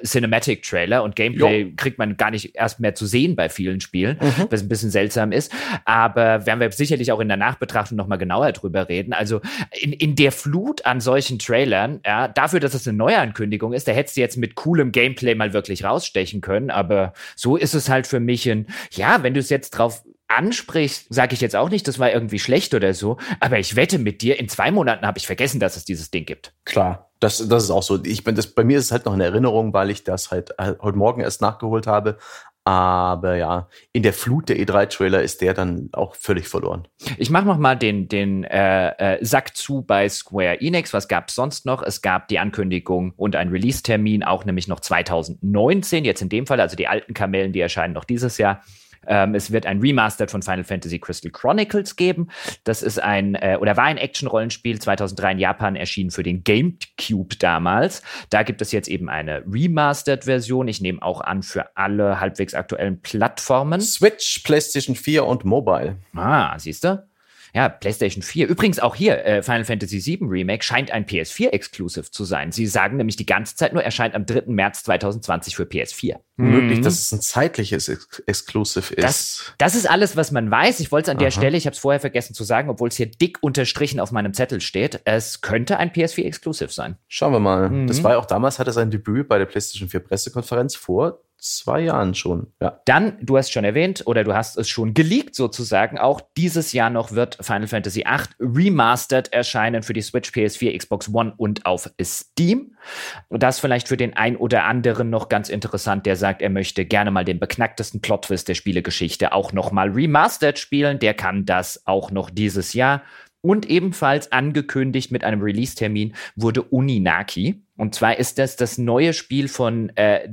Cinematic-Trailer und Gameplay kriegt man gar nicht erst mehr zu sehen bei vielen Spielen, was ein bisschen seltsam ist. Aber werden wir sicherlich auch in der Nachbetrachtung nochmal genauer drüber reden. Also in der Flut an solchen Trailern, ja, dafür, dass es eine Neuankündigung ist, da hättest du jetzt mit coolem Gameplay mal wirklich rausstechen können, aber so ist es halt für mich ein, ja, wenn du es jetzt drauf ansprichst, sage ich jetzt auch nicht, das war irgendwie schlecht oder so, aber ich wette mit dir, in 2 Monaten habe ich vergessen, dass es dieses Ding gibt. Klar, das ist auch so. Bei mir ist es halt noch in Erinnerung, weil ich das halt heute Morgen erst nachgeholt habe. Aber ja, in der Flut der E3-Trailer ist der dann auch völlig verloren. Ich mache nochmal den Sack zu bei Square Enix. Was gab es sonst noch? Es gab die Ankündigung und einen Release-Termin, auch nämlich noch 2019, jetzt in dem Fall. Also die alten Kamellen, die erscheinen noch dieses Jahr. Es wird ein Remastered von Final Fantasy Crystal Chronicles geben. Das ist war ein Action-Rollenspiel, 2003 in Japan erschienen für den GameCube damals. Da gibt es jetzt eben eine Remastered-Version. Ich nehme auch an, für alle halbwegs aktuellen Plattformen. Switch, PlayStation 4 und Mobile. Ah, siehst du? Ja, PlayStation 4. Übrigens auch hier, Final Fantasy VII Remake scheint ein PS4-Exclusive zu sein. Sie sagen nämlich die ganze Zeit nur, erscheint am 3. März 2020 für PS4. Möglich, dass es ein zeitliches Exclusive ist. Das ist alles, was man weiß. Ich wollte es an der Stelle, ich habe es vorher vergessen zu sagen, obwohl es hier dick unterstrichen auf meinem Zettel steht, es könnte ein PS4-Exclusive sein. Schauen wir mal. Das war ja auch damals, hatte sein Debüt bei der PlayStation 4 Pressekonferenz vor 2 Jahren schon, ja. Dann, du hast schon erwähnt, oder du hast es schon geleakt sozusagen, auch dieses Jahr noch wird Final Fantasy VIII Remastered erscheinen für die Switch, PS4, Xbox One und auf Steam. Und das vielleicht für den ein oder anderen noch ganz interessant, der sagt, er möchte gerne mal den beknacktesten Plot-Twist der Spielegeschichte auch noch mal Remastered spielen. Der kann das auch noch dieses Jahr. Und ebenfalls angekündigt mit einem Release-Termin wurde Oninaki. Und zwar ist das neue Spiel von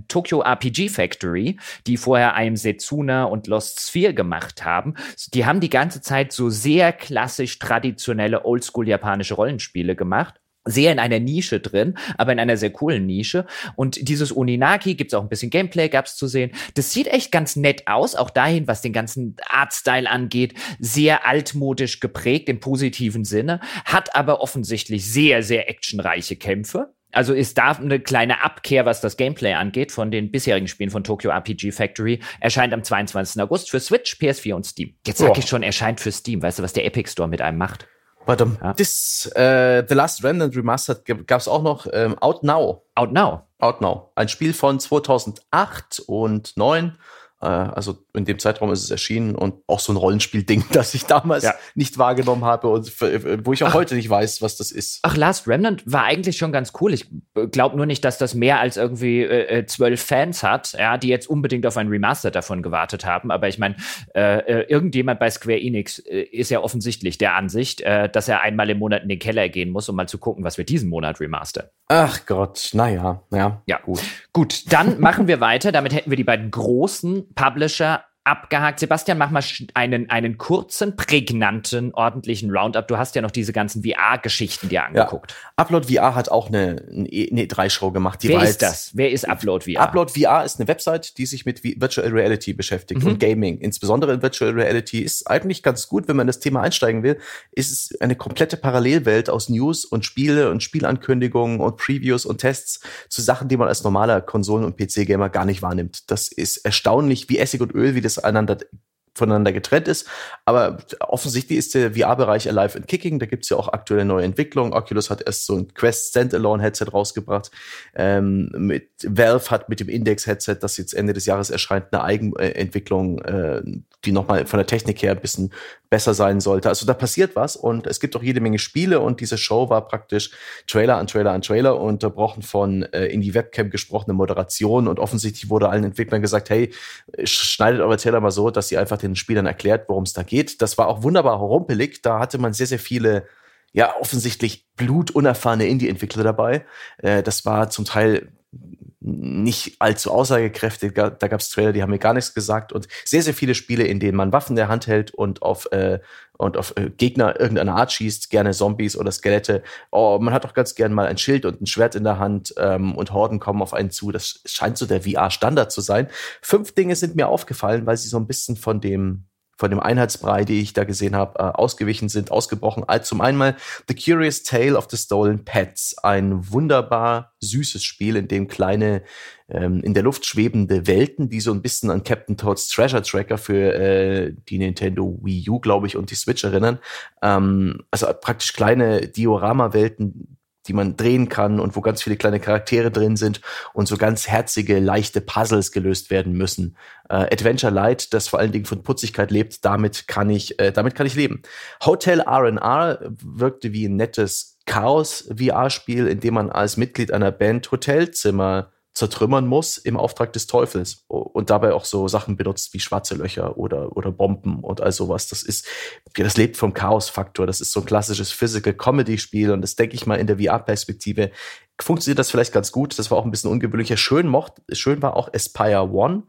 Tokyo RPG Factory, die vorher einem Setsuna und Lost Sphere gemacht haben. Die haben die ganze Zeit so sehr klassisch traditionelle oldschool-japanische Rollenspiele gemacht. Sehr in einer Nische drin, aber in einer sehr coolen Nische. Und dieses Oninaki, gibt's auch ein bisschen Gameplay, gab's zu sehen. Das sieht echt ganz nett aus, auch dahin, was den ganzen Artstyle angeht, sehr altmodisch geprägt im positiven Sinne, hat aber offensichtlich sehr, sehr actionreiche Kämpfe. Also ist da eine kleine Abkehr, was das Gameplay angeht, von den bisherigen Spielen von Tokyo RPG Factory. Erscheint am 22. August für Switch, PS4 und Steam. Jetzt sag ich schon, erscheint für Steam. Weißt du, was der Epic Store mit einem macht? Warte, ja. The Last Remnant Remastered gab es auch noch, Out Now. Ein Spiel von 2008 und 2009. Also in dem Zeitraum ist es erschienen und auch so ein Rollenspiel-Ding, das ich damals nicht wahrgenommen habe und wo ich auch heute nicht weiß, was das ist. Ach, Last Remnant war eigentlich schon ganz cool. Ich glaube nur nicht, dass das mehr als irgendwie 12 Fans hat, ja, die jetzt unbedingt auf ein Remaster davon gewartet haben. Aber ich meine, irgendjemand bei Square Enix ist ja offensichtlich der Ansicht, dass er einmal im Monat in den Keller gehen muss, um mal zu gucken, was wir diesen Monat remastern. Ach Gott, naja. Ja, gut. Dann machen wir weiter. Damit hätten wir die beiden großen Publisher abgehakt. Sebastian, mach mal einen kurzen, prägnanten, ordentlichen Roundup. Du hast ja noch diese ganzen VR-Geschichten dir angeguckt. Ja. Upload VR hat auch eine E3-Show gemacht. Wer ist das? Wer ist Upload VR? Upload VR ist eine Website, die sich mit Virtual Reality beschäftigt und Gaming. Insbesondere in Virtual Reality ist eigentlich ganz gut, wenn man in das Thema einsteigen will. Ist es eine komplette Parallelwelt aus News und Spiele und Spielankündigungen und Previews und Tests zu Sachen, die man als normaler Konsolen- und PC-Gamer gar nicht wahrnimmt. Das ist erstaunlich, wie Essig und Öl, wie das voneinander getrennt ist. Aber offensichtlich ist der VR-Bereich alive and kicking. Da gibt es ja auch aktuelle neue Entwicklungen. Oculus hat erst so ein Quest Standalone-Headset rausgebracht. Mit Valve hat mit dem Index-Headset, das jetzt Ende des Jahres erscheint, eine Eigenentwicklung, die nochmal von der Technik her ein bisschen besser sein sollte. Also da passiert was und es gibt auch jede Menge Spiele und diese Show war praktisch Trailer an Trailer an Trailer, unterbrochen von in die Webcam gesprochene Moderation, und offensichtlich wurde allen Entwicklern gesagt, hey, schneidet eure Trailer mal so, dass ihr einfach den Spielern erklärt, worum es da geht. Das war auch wunderbar rumpelig, da hatte man sehr, sehr viele, ja, offensichtlich blutunerfahrene Indie-Entwickler dabei. Das war zum Teil nicht allzu aussagekräftig. Da gab es Trailer, die haben mir gar nichts gesagt, und sehr, sehr viele Spiele, in denen man Waffen in der Hand hält und auf Gegner irgendeiner Art schießt, gerne Zombies oder Skelette. Oh, man hat auch ganz gern mal ein Schild und ein Schwert in der Hand, und Horden kommen auf einen zu. Das scheint so der VR-Standard zu sein. 5 Dinge sind mir aufgefallen, weil sie so ein bisschen von dem Einheitsbrei, die ich da gesehen habe, ausgewichen sind, ausgebrochen. Zum einen mal The Curious Tale of the Stolen Pets, ein wunderbar süßes Spiel, in dem kleine, in der Luft schwebende Welten, die so ein bisschen an Captain Toads Treasure Tracker für die Nintendo Wii U, glaube ich, und die Switch erinnern. Also praktisch kleine Diorama-Welten, die man drehen kann und wo ganz viele kleine Charaktere drin sind und so ganz herzige, leichte Puzzles gelöst werden müssen. Adventure Light, das vor allen Dingen von Putzigkeit lebt, damit kann ich leben. Hotel R&R wirkte wie ein nettes Chaos-VR-Spiel, in dem man als Mitglied einer Band Hotelzimmer zertrümmern muss im Auftrag des Teufels und dabei auch so Sachen benutzt wie schwarze Löcher oder Bomben und all sowas. Das lebt vom Chaos-Faktor. Das ist so ein klassisches Physical-Comedy-Spiel, und das, denke ich mal, in der VR-Perspektive funktioniert das vielleicht ganz gut. Das war auch ein bisschen ungewöhnlicher. Schön war auch Aspire One,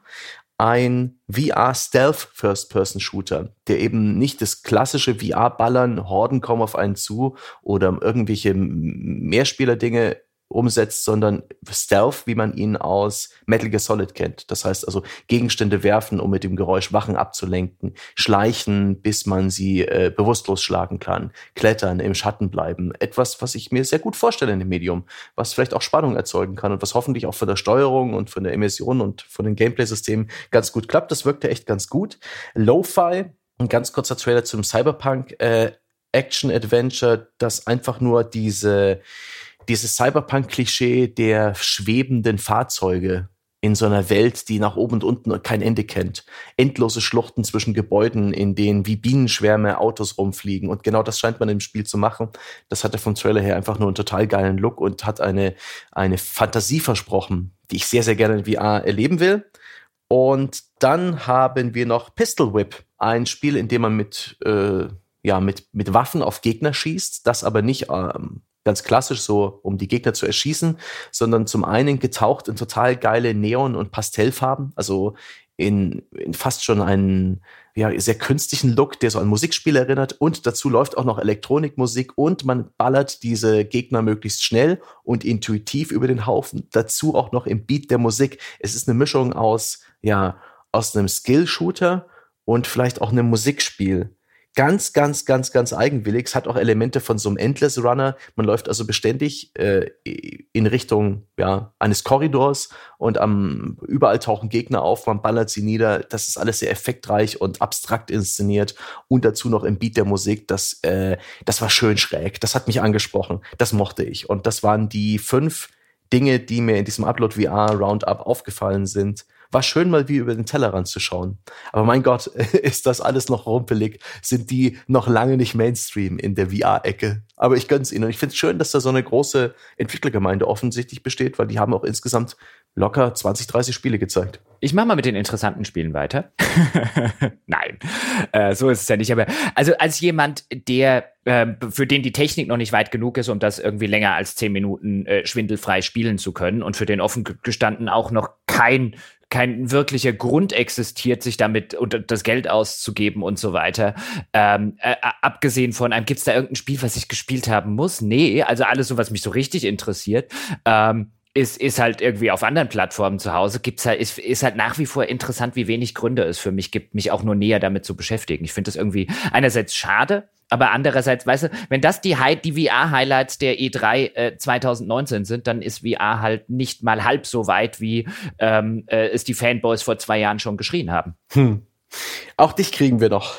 ein VR-Stealth-First-Person-Shooter, der eben nicht das klassische VR-Ballern, Horden kommen auf einen zu oder irgendwelche Mehrspieler-Dinge umsetzt, sondern Stealth, wie man ihn aus Metal Gear Solid kennt. Das heißt also, Gegenstände werfen, um mit dem Geräusch Wachen abzulenken, schleichen, bis man sie bewusstlos schlagen kann, klettern, im Schatten bleiben. Etwas, was ich mir sehr gut vorstelle in dem Medium, was vielleicht auch Spannung erzeugen kann und was hoffentlich auch von der Steuerung und von der Immersion und von den Gameplay-Systemen ganz gut klappt. Das wirkte echt ganz gut. Lo-Fi, ein ganz kurzer Trailer zum Cyberpunk Action-Adventure, das einfach nur dieses Cyberpunk-Klischee der schwebenden Fahrzeuge in so einer Welt, die nach oben und unten kein Ende kennt. Endlose Schluchten zwischen Gebäuden, in denen wie Bienenschwärme Autos rumfliegen. Und genau das scheint man im Spiel zu machen. Das hatte vom Trailer her einfach nur einen total geilen Look und hat eine Fantasie versprochen, die ich sehr, sehr gerne in VR erleben will. Und dann haben wir noch Pistol Whip, ein Spiel, in dem man mit Waffen auf Gegner schießt, das aber nicht ganz klassisch so, um die Gegner zu erschießen, sondern zum einen getaucht in total geile Neon- und Pastellfarben, also in fast schon einen sehr künstlichen Look, der so an Musikspiel erinnert, und dazu läuft auch noch Elektronikmusik und man ballert diese Gegner möglichst schnell und intuitiv über den Haufen, dazu auch noch im Beat der Musik. Es ist eine Mischung aus einem Skill-Shooter und vielleicht auch einem Musikspiel. Ganz, ganz, ganz, ganz eigenwillig. Es hat auch Elemente von so einem Endless Runner. Man läuft also beständig in Richtung eines Korridors und überall tauchen Gegner auf, man ballert sie nieder. Das ist alles sehr effektreich und abstrakt inszeniert und dazu noch im Beat der Musik. Das war schön schräg. Das hat mich angesprochen. Das mochte ich. Und das waren die 5 Dinge, die mir in diesem Upload VR Roundup aufgefallen sind. War schön, mal wie über den Tellerrand zu schauen. Aber mein Gott, ist das alles noch rumpelig? Sind die noch lange nicht Mainstream in der VR-Ecke? Aber ich gönn's ihnen. Und ich find's schön, dass da so eine große Entwicklergemeinde offensichtlich besteht, weil die haben auch insgesamt locker 20, 30 Spiele gezeigt. Ich mache mal mit den interessanten Spielen weiter. Nein, so ist es ja nicht. Aber also als jemand, der für den die Technik noch nicht weit genug ist, um das irgendwie länger als 10 Minuten schwindelfrei spielen zu können und für den offen gestanden auch noch kein wirklicher Grund existiert, sich damit und das Geld auszugeben und so weiter. Abgesehen von einem, gibt's da irgendein Spiel, was ich gespielt haben muss? Nee, also alles so, was mich so richtig interessiert, ist halt irgendwie auf anderen Plattformen zu Hause. Ist halt nach wie vor interessant, wie wenig Gründe es für mich gibt, mich auch nur näher damit zu beschäftigen. Ich finde das irgendwie einerseits schade, aber andererseits, weißt du, wenn das die VR-Highlights der E3 2019 sind, dann ist VR halt nicht mal halb so weit, wie es die Fanboys vor 2 Jahren schon geschrien haben. Auch dich kriegen wir noch.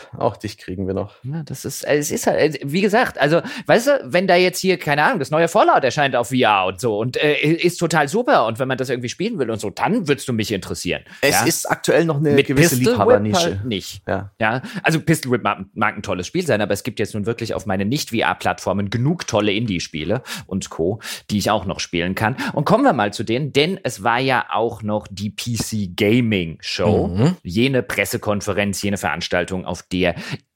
Ja, es ist halt, wie gesagt, also, weißt du, wenn da jetzt hier, keine Ahnung, das neue Fallout erscheint auf VR und so und ist total super und wenn man das irgendwie spielen will und so, dann würdest du mich interessieren. Es ist aktuell noch eine gewisse Liebhabernische. Nicht. Ja. Also Pistol Whip mag ein tolles Spiel sein, aber es gibt jetzt nun wirklich auf meine Nicht-VR-Plattformen genug tolle Indie-Spiele und Co., die ich auch noch spielen kann. Und kommen wir mal zu denen, denn es war ja auch noch die PC Gaming Show, jene Pressekonferenz, jene Veranstaltung, auf der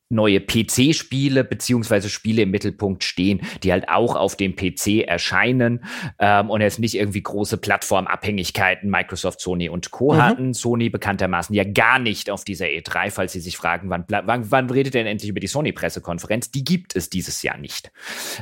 neue PC-Spiele beziehungsweise Spiele im Mittelpunkt stehen, die halt auch auf dem PC erscheinen und jetzt nicht irgendwie große Plattformabhängigkeiten Microsoft, Sony und Co. hatten. Sony bekanntermaßen ja gar nicht auf dieser E3, falls Sie sich fragen, wann redet denn endlich über die Sony-Pressekonferenz? Die gibt es dieses Jahr nicht.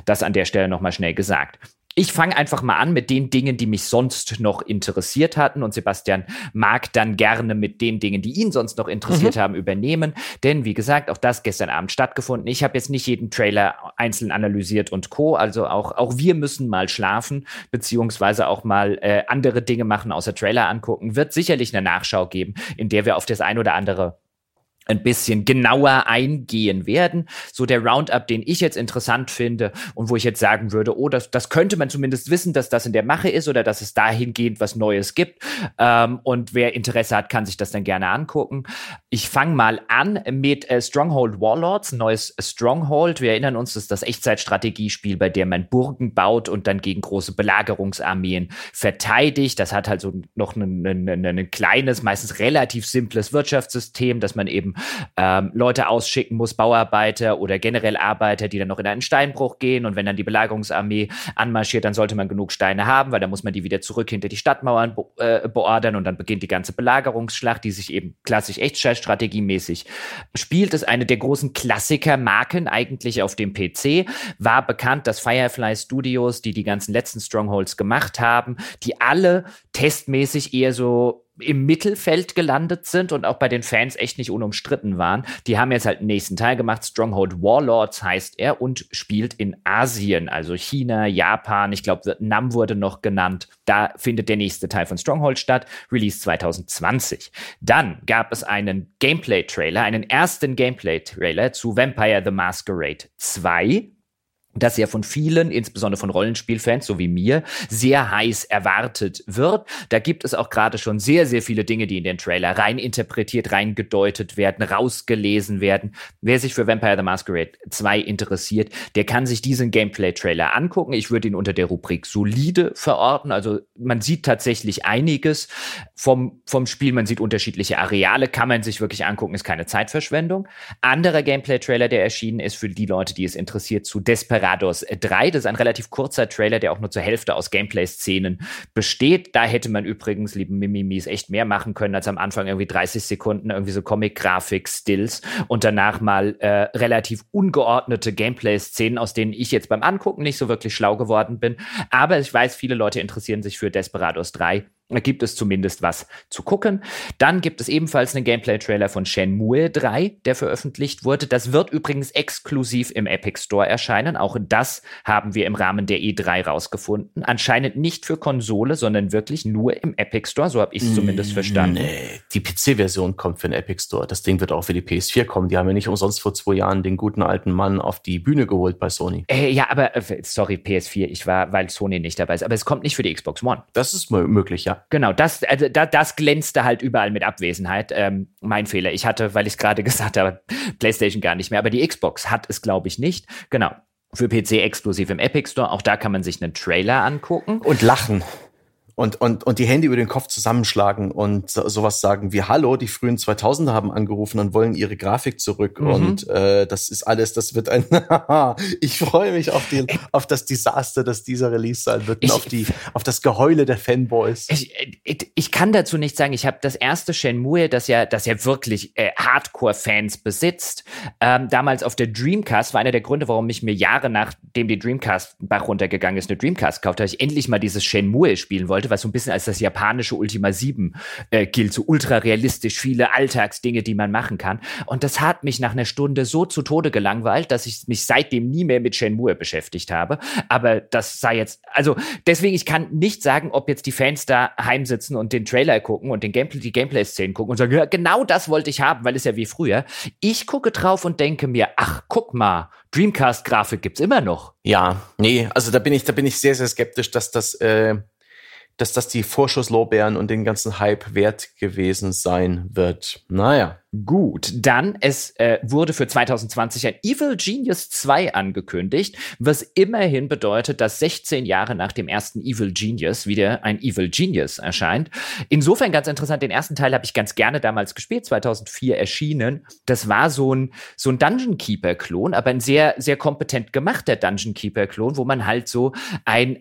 Das an der Stelle nochmal schnell gesagt. Ich fange einfach mal an mit den Dingen, die mich sonst noch interessiert hatten. Und Sebastian mag dann gerne mit den Dingen, die ihn sonst noch interessiert haben, übernehmen. Denn, wie gesagt, auch das gestern Abend stattgefunden. Ich habe jetzt nicht jeden Trailer einzeln analysiert und Co. Also auch wir müssen mal schlafen, beziehungsweise auch mal andere Dinge machen, außer Trailer angucken. Wird sicherlich eine Nachschau geben, in der wir auf das ein oder andere ein bisschen genauer eingehen werden. So der Roundup, den ich jetzt interessant finde und wo ich jetzt sagen würde, oh, das könnte man zumindest wissen, dass das in der Mache ist oder dass es dahingehend was Neues gibt. Und wer Interesse hat, kann sich das dann gerne angucken. Ich fange mal an mit Stronghold Warlords, neues Stronghold. Wir erinnern uns, das ist das Echtzeitstrategiespiel, bei der man Burgen baut und dann gegen große Belagerungsarmeen verteidigt. Das hat halt so noch ein kleines, meistens relativ simples Wirtschaftssystem, dass man eben Leute ausschicken muss, Bauarbeiter oder generell Arbeiter, die dann noch in einen Steinbruch gehen und wenn dann die Belagerungsarmee anmarschiert, dann sollte man genug Steine haben, weil dann muss man die wieder zurück hinter die Stadtmauern beordern und dann beginnt die ganze Belagerungsschlacht, die sich eben klassisch Echtzeitstrategiemäßig spielt. Ist eine der großen Klassiker-Marken eigentlich auf dem PC. War bekannt, dass Firefly Studios, die ganzen letzten Strongholds gemacht haben, die alle testmäßig eher so im Mittelfeld gelandet sind und auch bei den Fans echt nicht unumstritten waren. Die haben jetzt halt den nächsten Teil gemacht. Stronghold Warlords heißt er und spielt in Asien, also China, Japan, ich glaube Vietnam wurde noch genannt. Da findet der nächste Teil von Stronghold statt, Release 2020. Dann gab es einen Gameplay-Trailer, einen ersten Gameplay-Trailer zu Vampire the Masquerade 2. Das ja von vielen, insbesondere von Rollenspielfans, so wie mir, sehr heiß erwartet wird. Da gibt es auch gerade schon sehr, sehr viele Dinge, die in den Trailer reininterpretiert, reingedeutet werden, rausgelesen werden. Wer sich für Vampire the Masquerade 2 interessiert, der kann sich diesen Gameplay-Trailer angucken. Ich würde ihn unter der Rubrik solide verorten. Also man sieht tatsächlich einiges vom Spiel. Man sieht unterschiedliche Areale, kann man sich wirklich angucken, ist keine Zeitverschwendung. Anderer Gameplay-Trailer, der erschienen ist, für die Leute, die es interessiert, zu Desperados 3. Das ist ein relativ kurzer Trailer, der auch nur zur Hälfte aus Gameplay-Szenen besteht. Da hätte man übrigens, lieben Mimimis, echt mehr machen können, als am Anfang irgendwie 30 Sekunden irgendwie so Comic-Grafik-Stills und danach mal relativ ungeordnete Gameplay-Szenen, aus denen ich jetzt beim Angucken nicht so wirklich schlau geworden bin. Aber ich weiß, viele Leute interessieren sich für Desperados 3. Da gibt es zumindest was zu gucken. Dann gibt es ebenfalls einen Gameplay-Trailer von Shenmue 3, der veröffentlicht wurde. Das wird übrigens exklusiv im Epic Store erscheinen. Auch das haben wir im Rahmen der E3 rausgefunden. Anscheinend nicht für Konsole, sondern wirklich nur im Epic Store. So habe ich es zumindest verstanden. Nee, die PC-Version kommt für den Epic Store. Das Ding wird auch für die PS4 kommen. Die haben ja nicht umsonst vor 2 Jahren den guten alten Mann auf die Bühne geholt bei Sony. Ja, aber sorry, PS4. Ich war, weil Sony nicht dabei ist. Aber es kommt nicht für die Xbox One. Das ist möglich, ja. Genau, das glänzte halt überall mit Abwesenheit. Mein Fehler. Ich hatte, weil ich es gerade gesagt habe, PlayStation gar nicht mehr. Aber die Xbox hat es, glaube ich, nicht. Genau, für PC exklusiv im Epic Store. Auch da kann man sich einen Trailer angucken. Und lachen. Und die Hände über den Kopf zusammenschlagen und sowas sagen wie, hallo, die frühen 2000er haben angerufen und wollen ihre Grafik zurück. Mhm. Und das ist alles, das wird ein ich freue mich auf das Desaster, das dieser Release sein wird, und auf das Geheule der Fanboys. Ich kann dazu nichts sagen. Ich habe das erste Shenmue, das ja wirklich Hardcore-Fans besitzt, damals auf der Dreamcast, war einer der Gründe, warum ich mir Jahre nachdem die Dreamcast Bach runtergegangen ist, eine Dreamcast gekauft habe, ich endlich mal dieses Shenmue spielen wollte, was so ein bisschen als das japanische Ultima 7 gilt, so ultra realistisch, viele Alltagsdinge, die man machen kann. Und das hat mich nach einer Stunde so zu Tode gelangweilt, dass ich mich seitdem nie mehr mit Shenmue beschäftigt habe. Aber das sei jetzt, also deswegen, ich kann nicht sagen, ob jetzt die Fans da heimsitzen und den Trailer gucken und die Gameplay-Szenen gucken und sagen, ja, genau das wollte ich haben, weil es ja wie früher. Ich gucke drauf und denke mir, ach, guck mal, Dreamcast-Grafik gibt's immer noch. Ja, nee, also da bin ich sehr, sehr skeptisch, dass das die Vorschusslorbeeren und den ganzen Hype wert gewesen sein wird. Naja. Gut, dann, es wurde für 2020 ein Evil Genius 2 angekündigt, was immerhin bedeutet, dass 16 Jahre nach dem ersten Evil Genius wieder ein Evil Genius erscheint. Insofern ganz interessant, den ersten Teil habe ich ganz gerne damals gespielt, 2004 erschienen. Das war so ein Dungeon Keeper-Klon, aber ein sehr, sehr kompetent gemachter Dungeon Keeper-Klon, wo man halt so ein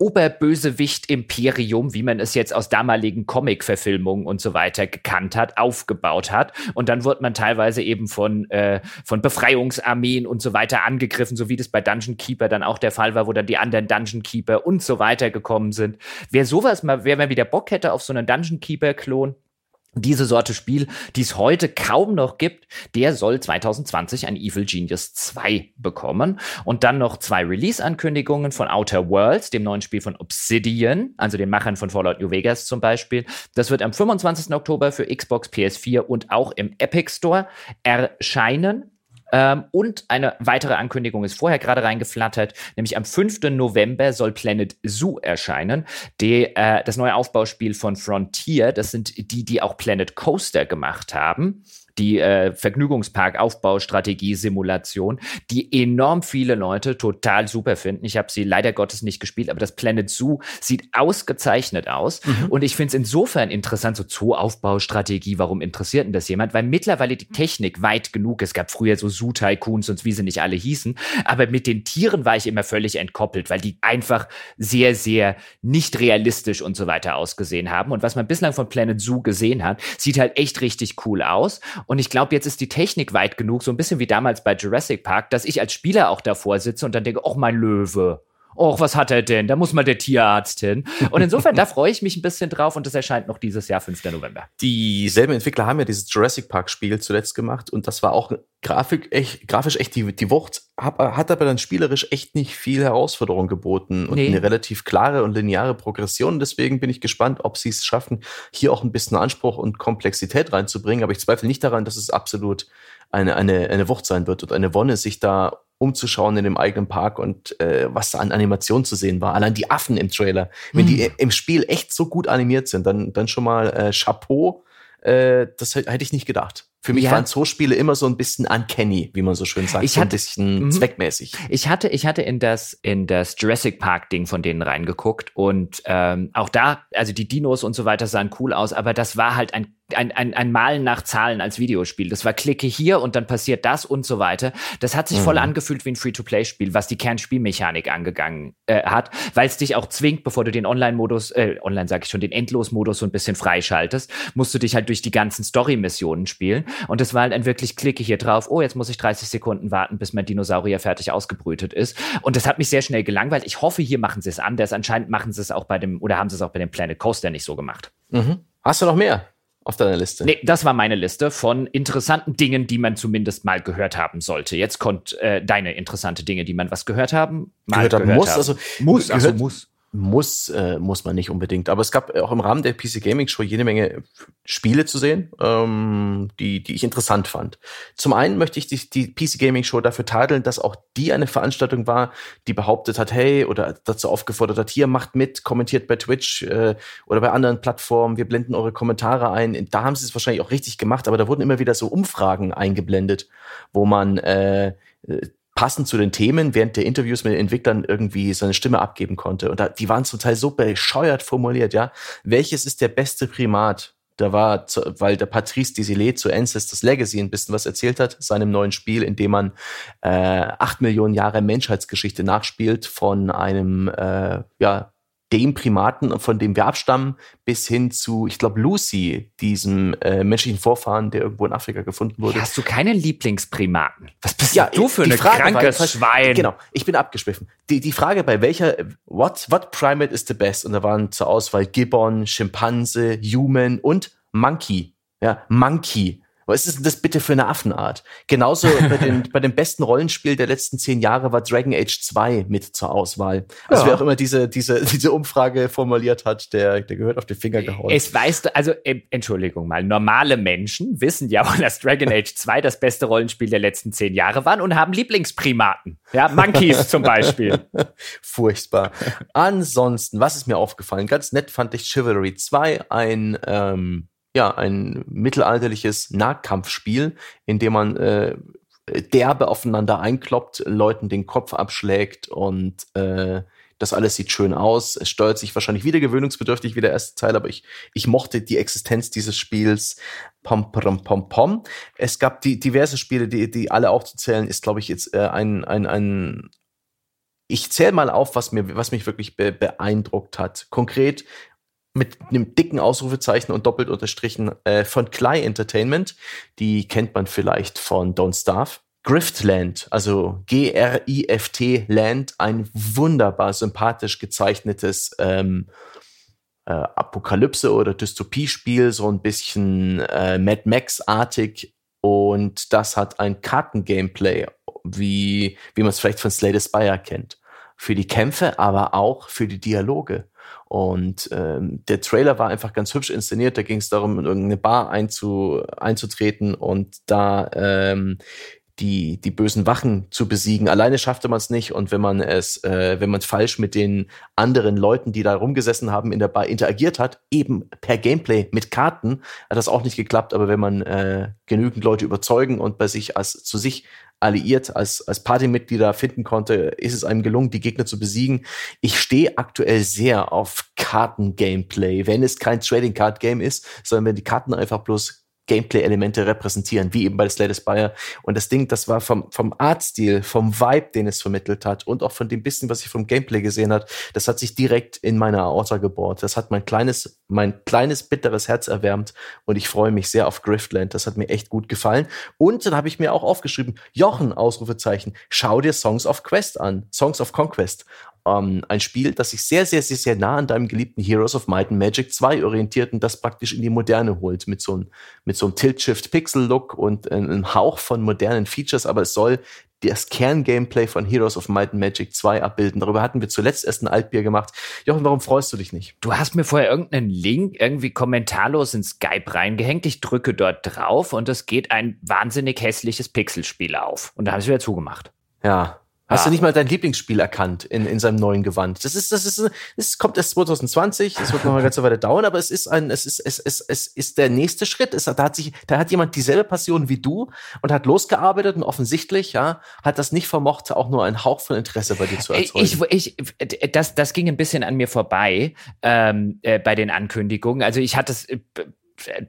Oberbösewicht-Imperium, wie man es jetzt aus damaligen Comic-Verfilmungen und so weiter gekannt hat, aufgebaut hat. Und dann wird man teilweise eben von Befreiungsarmeen und so weiter angegriffen, so wie das bei Dungeon Keeper dann auch der Fall war, wo dann die anderen Dungeon Keeper und so weiter gekommen sind. Wer mal wieder Bock hätte auf so einen Dungeon Keeper-Klon, diese Sorte Spiel, die es heute kaum noch gibt, der soll 2020 ein Evil Genius 2 bekommen. Und dann noch 2 Release-Ankündigungen von Outer Worlds, dem neuen Spiel von Obsidian, also den Machern von Fallout New Vegas zum Beispiel. Das wird am 25. Oktober für Xbox, PS4 und auch im Epic Store erscheinen. Und eine weitere Ankündigung ist vorher gerade reingeflattert, nämlich am 5. November soll Planet Zoo erscheinen, das neue Aufbauspiel von Frontier. Das sind die auch Planet Coaster gemacht haben, die Vergnügungspark-Aufbaustrategie-Simulation, die enorm viele Leute total super finden. Ich habe sie leider Gottes nicht gespielt, aber das Planet Zoo sieht ausgezeichnet aus. Mhm. Und ich finde es insofern interessant, so Zoo-Aufbaustrategie, warum interessiert denn das jemand? Weil mittlerweile die Technik weit genug ist. Es gab früher so Zoo-Tycoons und wie sie nicht alle hießen. Aber mit den Tieren war ich immer völlig entkoppelt, weil die einfach sehr, sehr nicht realistisch und so weiter ausgesehen haben. Und was man bislang von Planet Zoo gesehen hat, sieht halt echt richtig cool aus. Und ich glaube, jetzt ist die Technik weit genug, so ein bisschen wie damals bei Jurassic Park, dass ich als Spieler auch davor sitze und dann denke, oh, mein Löwe. Och, was hat er denn? Da muss mal der Tierarzt hin. Und insofern, da freue ich mich ein bisschen drauf und das erscheint noch dieses Jahr, 5. November. Dieselben Entwickler haben ja dieses Jurassic Park-Spiel zuletzt gemacht und das war auch grafisch echt die Wucht, hat aber dann spielerisch echt nicht viel Herausforderung geboten und eine relativ klare und lineare Progression. Deswegen bin ich gespannt, ob sie es schaffen, hier auch ein bisschen Anspruch und Komplexität reinzubringen. Aber ich zweifle nicht daran, dass es absolut eine Wucht sein wird und eine Wonne, sich da umzuschauen in dem eigenen Park und was da an Animation zu sehen war. Allein die Affen im Trailer. Wenn die im Spiel echt so gut animiert sind, dann schon mal Chapeau. Das hätte ich nicht gedacht. Für mich waren Zoospiele immer so ein bisschen uncanny, wie man so schön sagt, so ein bisschen zweckmäßig. Ich hatte in das Jurassic Park-Ding von denen reingeguckt und auch da, also die Dinos und so weiter sahen cool aus, aber das war halt ein Malen nach Zahlen als Videospiel. Das war klicke hier und dann passiert das und so weiter. Das hat sich voll angefühlt wie ein Free-to-Play-Spiel, was die Kernspielmechanik angegangen hat, weil es dich auch zwingt, bevor du den den Endlos-Modus so ein bisschen freischaltest, musst du dich halt durch die ganzen Story-Missionen spielen. Und das war halt ein wirklich klicke hier drauf, oh, jetzt muss ich 30 Sekunden warten, bis mein Dinosaurier fertig ausgebrütet ist. Und das hat mich sehr schnell gelangweilt. Ich hoffe, hier machen sie es anders. Anscheinend machen sie es auch haben sie es auch bei dem Planet Coaster nicht so gemacht. Mhm. Hast du noch mehr auf deiner Liste? Nee, das war meine Liste von interessanten Dingen, die man zumindest mal gehört haben sollte. Jetzt kommt deine interessante Dinge, die man was gehört haben, muss man nicht unbedingt. Aber es gab auch im Rahmen der PC Gaming Show jede Menge Spiele zu sehen, die ich interessant fand. Zum einen möchte ich die PC Gaming Show dafür tadeln, dass auch die eine Veranstaltung war, die behauptet hat, hey, oder dazu aufgefordert hat, hier, macht mit, kommentiert bei Twitch oder bei anderen Plattformen, wir blenden eure Kommentare ein. Da haben sie es wahrscheinlich auch richtig gemacht, aber da wurden immer wieder so Umfragen eingeblendet, wo man passend zu den Themen während der Interviews mit den Entwicklern irgendwie seine Stimme abgeben konnte. Und da, die waren zum Teil so bescheuert formuliert, ja. Welches ist der beste Primat? Da war, weil der Patrice Désilets zu Ancestors Legacy ein bisschen was erzählt hat, seinem neuen Spiel, in dem man 8 Millionen Jahre Menschheitsgeschichte nachspielt, von einem, dem Primaten, von dem wir abstammen, bis hin zu, ich glaube, Lucy, diesem menschlichen Vorfahren, der irgendwo in Afrika gefunden wurde. Hast du keine Lieblingsprimaten? Was bist du für eine kranke Schwein? Genau, ich bin abgeschwiffen. Die Frage, bei welcher, what primate is the best? Und da waren zur Auswahl Gibbon, Schimpanse, Human und Monkey. Ja, Monkey. Was ist denn das bitte für eine Affenart? Genauso bei dem besten Rollenspiel der letzten 10 Jahre war Dragon Age 2 mit zur Auswahl. Also wer auch immer diese Umfrage formuliert hat, der gehört auf den Finger gehauen. Es weißt, also Entschuldigung mal, normale Menschen wissen ja auch, dass Dragon Age 2 das beste Rollenspiel der letzten 10 Jahre waren und haben Lieblingsprimaten. Ja, Monkeys zum Beispiel. Furchtbar. Ansonsten, was ist mir aufgefallen? Ganz nett fand ich Chivalry 2, ein mittelalterliches Nahkampfspiel, in dem man derbe aufeinander einkloppt, Leuten den Kopf abschlägt und das alles sieht schön aus. Es steuert sich wahrscheinlich wieder gewöhnungsbedürftig wie der erste Teil, aber ich mochte die Existenz dieses Spiels. Pom, pom, pom, pom. Es gab diverse Spiele, die alle aufzuzählen, ist, glaube ich, jetzt ein ich zähle mal auf, was mich wirklich beeindruckt hat. Konkret mit einem dicken Ausrufezeichen und doppelt unterstrichen von Klei Entertainment. Die kennt man vielleicht von Don't Starve. Griftland, also G-R-I-F-T Land, ein wunderbar sympathisch gezeichnetes Apokalypse- oder Dystopiespiel, so ein bisschen Mad Max-artig. Und das hat ein Kartengameplay, wie man es vielleicht von Slay the Spire kennt. Für die Kämpfe, aber auch für die Dialoge. Und der Trailer war einfach ganz hübsch inszeniert. Da ging es darum, in irgendeine Bar einzutreten und da die bösen Wachen zu besiegen. Alleine schaffte man es nicht. Und wenn man es, falsch mit den anderen Leuten, die da rumgesessen haben, in der Bar interagiert hat, eben per Gameplay mit Karten, hat das auch nicht geklappt. Aber wenn man genügend Leute überzeugen und bei sich alliiert als Partymitglieder finden konnte, ist es einem gelungen, die Gegner zu besiegen. Ich stehe aktuell sehr auf Karten-Gameplay, wenn es kein Trading-Card-Game ist, sondern wenn die Karten einfach bloß Gameplay-Elemente repräsentieren, wie eben bei Slay the Spire. Und das Ding, das war vom Artstil, vom Vibe, den es vermittelt hat und auch von dem bisschen, was ich vom Gameplay gesehen habe, das hat sich direkt in meine Aorta gebohrt. Das hat mein kleines bitteres Herz erwärmt und ich freue mich sehr auf Griftland. Das hat mir echt gut gefallen. Und dann habe ich mir auch aufgeschrieben, Jochen, Ausrufezeichen, schau dir Songs of Conquest. Ein Spiel, das sich sehr, sehr, sehr, sehr nah an deinem geliebten Heroes of Might and Magic 2 orientiert und das praktisch in die Moderne holt, mit so einem Tilt-Shift-Pixel-Look und einem Hauch von modernen Features, aber es soll das Kerngameplay von Heroes of Might and Magic 2 abbilden. Darüber hatten wir zuletzt erst ein Altbier gemacht. Jochen, warum freust du dich nicht? Du hast mir vorher irgendeinen Link irgendwie kommentarlos in Skype reingehängt. Ich drücke dort drauf und es geht ein wahnsinnig hässliches Pixelspiel auf. Und da habe ich wieder zugemacht. Ja, hast du nicht mal dein Lieblingsspiel erkannt in seinem neuen Gewand? Das kommt erst 2020. Das wird noch eine ganze Weile dauern, aber es ist der nächste Schritt. Da hat jemand dieselbe Passion wie du und hat losgearbeitet und offensichtlich, hat das nicht vermocht, auch nur einen Hauch von Interesse bei dir zu erzeugen. Das ging ein bisschen an mir vorbei, bei den Ankündigungen. Also ich hatte es,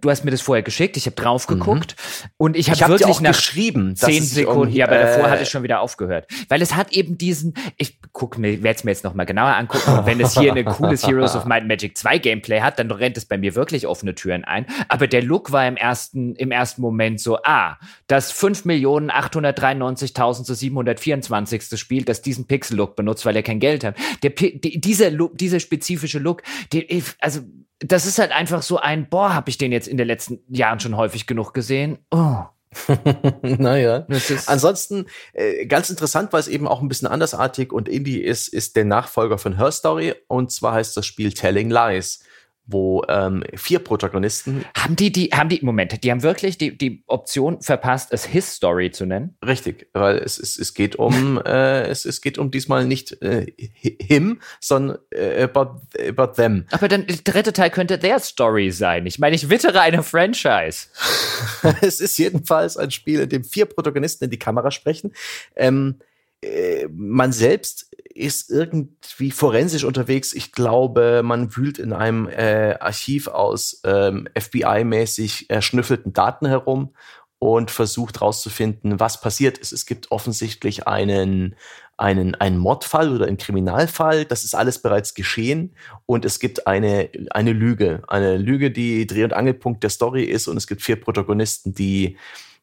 du hast mir das vorher geschickt, ich habe drauf geguckt und ich hab wirklich dir auch nach geschrieben, 10 Sekunden, aber davor hatte ich schon wieder aufgehört. Weil es hat eben diesen, werde es mir jetzt nochmal genauer angucken, und wenn es hier eine cooles Heroes of Might and Magic 2 Gameplay hat, dann rennt es bei mir wirklich offene Türen ein. Aber der Look war im ersten Moment so, das 5.893.724. Spiel, das diesen Pixel-Look benutzt, weil er kein Geld hat. Dieser spezifische Look, das ist halt einfach so ein, habe ich den jetzt in den letzten Jahren schon häufig genug gesehen. Oh. Naja. Ansonsten, ganz interessant, weil es eben auch ein bisschen andersartig und Indie ist der Nachfolger von Her Story. Und zwar heißt das Spiel Telling Lies, wo 4 Protagonisten... Die haben wirklich die Option verpasst, es His Story zu nennen? Richtig, weil es geht um es geht um diesmal nicht him, sondern about them. Aber dann, der dritte Teil könnte their Story sein. Ich meine, ich wittere eine Franchise. Es ist jedenfalls ein Spiel, in dem 4 Protagonisten in die Kamera sprechen. man selbst ist irgendwie forensisch unterwegs. Ich glaube, man wühlt in einem Archiv aus FBI-mäßig erschnüffelten Daten herum und versucht rauszufinden, was passiert ist. Es gibt offensichtlich einen Mordfall oder einen Kriminalfall. Das ist alles bereits geschehen. Und es gibt eine Lüge. Eine Lüge, die Dreh- und Angelpunkt der Story ist. Und es gibt 4 Protagonisten, die...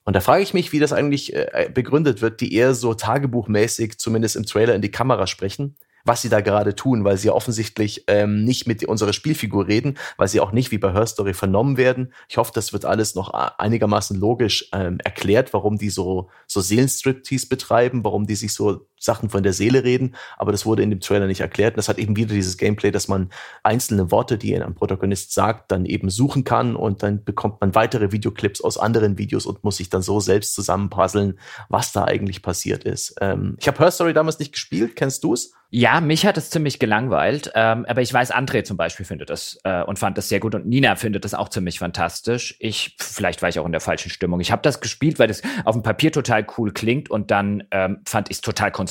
Und da frage ich mich, wie das eigentlich begründet wird, die eher so tagebuchmäßig, zumindest im Trailer, in die Kamera sprechen, was sie da gerade tun, weil sie ja offensichtlich nicht mit unserer Spielfigur reden, weil sie auch nicht wie bei Her Story vernommen werden. Ich hoffe, das wird alles noch einigermaßen logisch erklärt, warum die so Seelenstriptease betreiben, warum die sich so Sachen von der Seele reden, aber das wurde in dem Trailer nicht erklärt. Und das hat eben wieder dieses Gameplay, dass man einzelne Worte, die ein Protagonist sagt, dann eben suchen kann und dann bekommt man weitere Videoclips aus anderen Videos und muss sich dann so selbst zusammenpuzzeln, was da eigentlich passiert ist. Ich habe Her Story damals nicht gespielt, kennst du es? Ja, mich hat es ziemlich gelangweilt, aber ich weiß, André zum Beispiel findet das und fand das sehr gut und Nina findet das auch ziemlich fantastisch. Vielleicht war ich auch in der falschen Stimmung. Ich habe das gespielt, weil das auf dem Papier total cool klingt und dann fand ich es total konstruiert.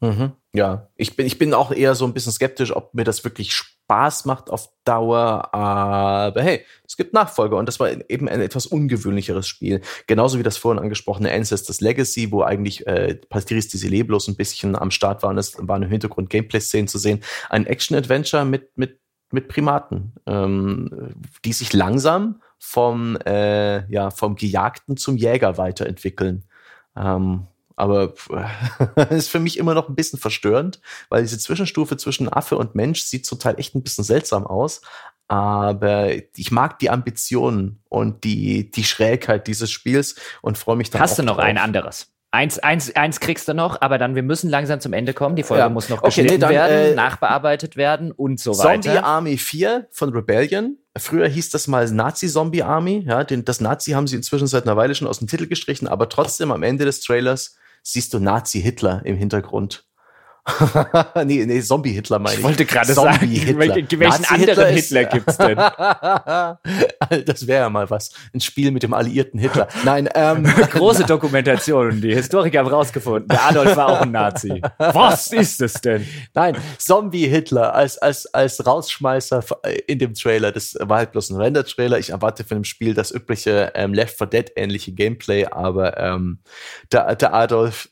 Mhm. Ja, ich bin auch eher so ein bisschen skeptisch, ob mir das wirklich Spaß macht auf Dauer, aber hey, es gibt Nachfolger und das war eben ein etwas ungewöhnlicheres Spiel. Genauso wie das vorhin angesprochene Ancestors Legacy, wo eigentlich Pastiris Desilets bloß ein bisschen am Start waren. Es waren im Hintergrund Gameplay-Szenen zu sehen. Ein Action-Adventure mit Primaten, die sich langsam vom Gejagten zum Jäger weiterentwickeln. Aber ist für mich immer noch ein bisschen verstörend, weil diese Zwischenstufe zwischen Affe und Mensch sieht total echt ein bisschen seltsam aus. Aber ich mag die Ambitionen und die Schrägheit dieses Spiels und freue mich dann auch drauf. Hast du noch ein anderes? Eins kriegst du noch, aber dann, wir müssen langsam zum Ende kommen. Die Folge muss noch geschnitten werden, nachbearbeitet werden und so weiter. Zombie Army 4 von Rebellion. Früher hieß das mal Nazi-Zombie Army. Ja, das Nazi haben sie inzwischen seit einer Weile schon aus dem Titel gestrichen, aber trotzdem am Ende des Trailers siehst du Nazi-Hitler im Hintergrund. nee, Zombie-Hitler meine ich. Ich wollte gerade sagen, welchen anderen Hitler gibt's denn? Das wäre ja mal was. Ein Spiel mit dem alliierten Hitler. Nein, große Dokumentation. Die Historiker haben rausgefunden, der Adolf war auch ein Nazi. Was ist es denn? Nein, Zombie-Hitler als Rausschmeißer in dem Trailer. Das war halt bloß ein Render-Trailer. Ich erwarte von dem Spiel das übliche Left for Dead ähnliche Gameplay, aber der Adolf,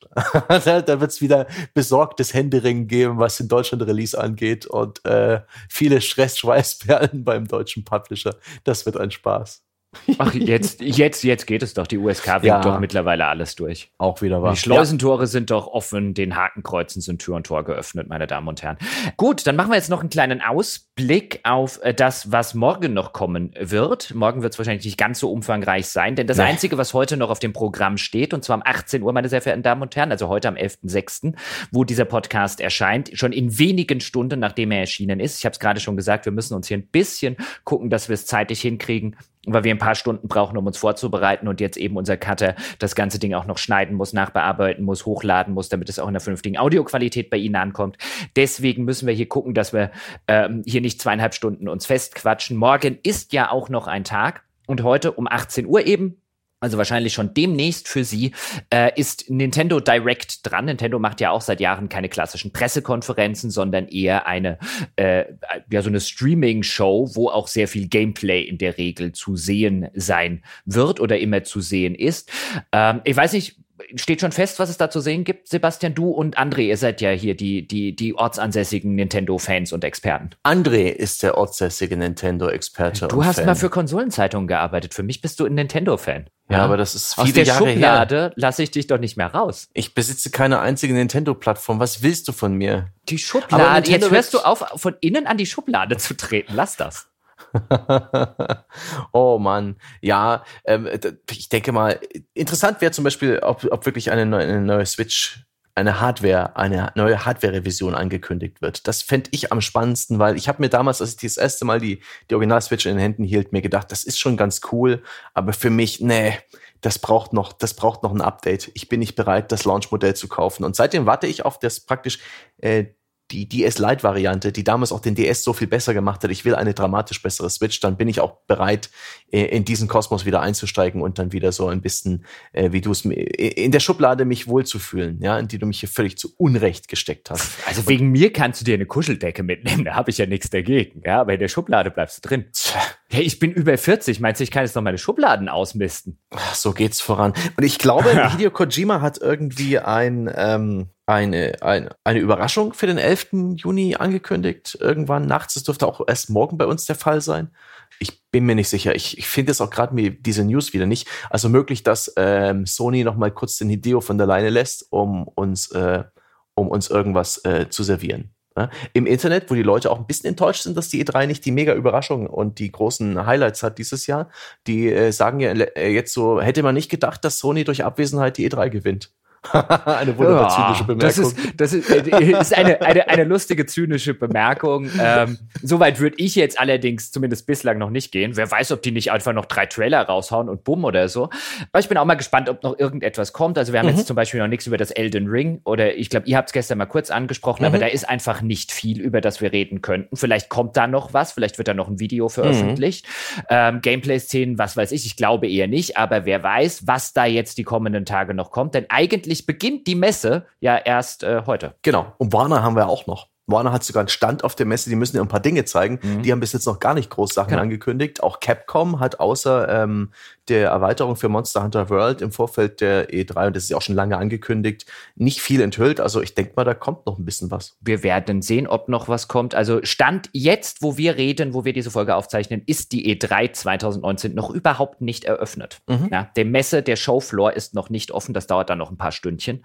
da wird's wieder besorgtes Handy geben, was den deutschen Release angeht und viele Stress-Schweißperlen beim deutschen Publisher. Das wird ein Spaß. Ach, jetzt geht es doch. Die USK winkt doch mittlerweile alles durch. Auch wieder was. Die Schleusentore sind doch offen, den Hakenkreuzen sind Tür und Tor geöffnet, meine Damen und Herren. Gut, dann machen wir jetzt noch einen kleinen Ausblick auf das, was morgen noch kommen wird. Morgen wird es wahrscheinlich nicht ganz so umfangreich sein, denn das Einzige, was heute noch auf dem Programm steht, und zwar um 18 Uhr, meine sehr verehrten Damen und Herren, also heute am 11.06., wo dieser Podcast erscheint, schon in wenigen Stunden, nachdem er erschienen ist. Ich habe es gerade schon gesagt, wir müssen uns hier ein bisschen gucken, dass wir es zeitig hinkriegen, weil wir ein paar Stunden brauchen, um uns vorzubereiten und jetzt eben unser Cutter das ganze Ding auch noch schneiden muss, nachbearbeiten muss, hochladen muss, damit es auch in der vernünftigen Audioqualität bei Ihnen ankommt. Deswegen müssen wir hier gucken, dass wir hier nicht 2,5 Stunden uns festquatschen. Morgen ist ja auch noch ein Tag und heute um 18 Uhr eben, also wahrscheinlich schon demnächst für Sie, ist Nintendo Direct dran. Nintendo macht ja auch seit Jahren keine klassischen Pressekonferenzen, sondern eher eine Streaming-Show, wo auch sehr viel Gameplay in der Regel zu sehen sein wird oder immer zu sehen ist. Ich weiß nicht, steht schon fest, was es da zu sehen gibt? Sebastian, du und André, ihr seid ja hier die ortsansässigen Nintendo-Fans und Experten. André ist der ortsansässige Nintendo-Experte. Du hast mal für Konsolenzeitungen gearbeitet. Für mich bist du ein Nintendo-Fan. Ja, aber das ist viele Jahre her. Aus der Schublade lasse ich dich doch nicht mehr raus. Ich besitze keine einzige Nintendo-Plattform. Was willst du von mir? Die Schublade. Jetzt hörst du auf, von innen an die Schublade zu treten. Lass das. Oh Mann, ja, ich denke mal, interessant wäre zum Beispiel, ob wirklich eine neue Switch, eine neue Hardware-Revision angekündigt wird. Das fände ich am spannendsten, weil ich habe mir damals, als ich das erste Mal die Original-Switch in den Händen hielt, mir gedacht, das ist schon ganz cool, aber für mich, das braucht noch ein Update. Ich bin nicht bereit, das Launch-Modell zu kaufen. Und seitdem warte ich auf das praktisch die DS-Lite-Variante, die damals auch den DS so viel besser gemacht hat, ich will eine dramatisch bessere Switch, dann bin ich auch bereit, in diesen Kosmos wieder einzusteigen und dann wieder so ein bisschen, wie du es in der Schublade mich wohlzufühlen, ja, in die du mich hier völlig zu Unrecht gesteckt hast. Also und wegen mir kannst du dir eine Kuscheldecke mitnehmen, da habe ich ja nichts dagegen, ja, aber in der Schublade bleibst du drin. Hey, ich bin über 40, meinst du, ich kann jetzt noch meine Schubladen ausmisten? Ach, so geht's voran. Und ich glaube, Hideo Kojima hat irgendwie eine Überraschung für den 11. Juni angekündigt. Irgendwann nachts, das dürfte auch erst morgen bei uns der Fall sein. Ich bin mir nicht sicher. Ich finde jetzt auch gerade mir diese News wieder nicht. Also möglich, dass Sony noch mal kurz den Hideo von der Leine lässt, um uns irgendwas zu servieren. Ja, im Internet, wo die Leute auch ein bisschen enttäuscht sind, dass die E3 nicht die Mega-Überraschungen und die großen Highlights hat dieses Jahr, die sagen ja jetzt so, hätte man nicht gedacht, dass Sony durch Abwesenheit die E3 gewinnt. Eine wunderbar zynische Bemerkung. Das ist eine lustige, zynische Bemerkung. Soweit würde ich jetzt allerdings zumindest bislang noch nicht gehen. Wer weiß, ob die nicht einfach noch 3 Trailer raushauen und bumm oder so. Aber ich bin auch mal gespannt, ob noch irgendetwas kommt. Also wir haben jetzt zum Beispiel noch nichts über das Elden Ring. Oder ich glaube, ihr habt es gestern mal kurz angesprochen, aber da ist einfach nicht viel, über das wir reden könnten. Vielleicht kommt da noch was, vielleicht wird da noch ein Video veröffentlicht. Gameplay-Szenen, was weiß ich. Ich glaube eher nicht, aber wer weiß, was da jetzt die kommenden Tage noch kommt. Denn eigentlich beginnt die Messe ja erst heute. Genau. Und Warner haben wir auch noch. Warner hat sogar einen Stand auf der Messe, die müssen ja ein paar Dinge zeigen. Die haben bis jetzt noch gar nicht groß Sachen angekündigt. Auch Capcom hat außer der Erweiterung für Monster Hunter World im Vorfeld der E3, und das ist ja auch schon lange angekündigt, nicht viel enthüllt. Also ich denke mal, da kommt noch ein bisschen was. Wir werden sehen, ob noch was kommt. Also Stand jetzt, wo wir reden, wo wir diese Folge aufzeichnen, ist die E3 2019 noch überhaupt nicht eröffnet. Ja, der Messe, der Showfloor ist noch nicht offen. Das dauert dann noch ein paar Stündchen.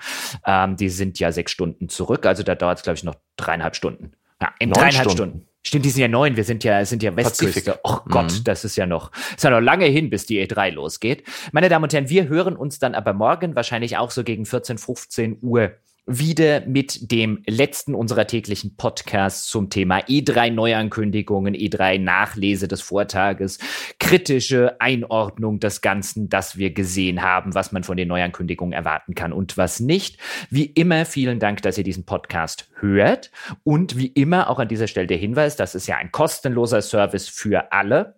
Die sind ja 6 Stunden zurück. Also da dauert es, glaube ich, noch 3,5 Stunden. Ja, in 3,5 Stunden. Stimmt, die sind ja 9. Wir sind ja Westküste. Oh Gott, das ist ja noch lange hin, bis die E3 losgeht. Meine Damen und Herren, wir hören uns dann aber morgen wahrscheinlich auch so gegen 14, 15 Uhr wieder mit dem letzten unserer täglichen Podcasts zum Thema E3-Neuankündigungen, E3-Nachlese des Vortages, kritische Einordnung des Ganzen, das wir gesehen haben, was man von den Neuankündigungen erwarten kann und was nicht. Wie immer, vielen Dank, dass ihr diesen Podcast hört. Und wie immer auch an dieser Stelle der Hinweis, das ist ja ein kostenloser Service für alle.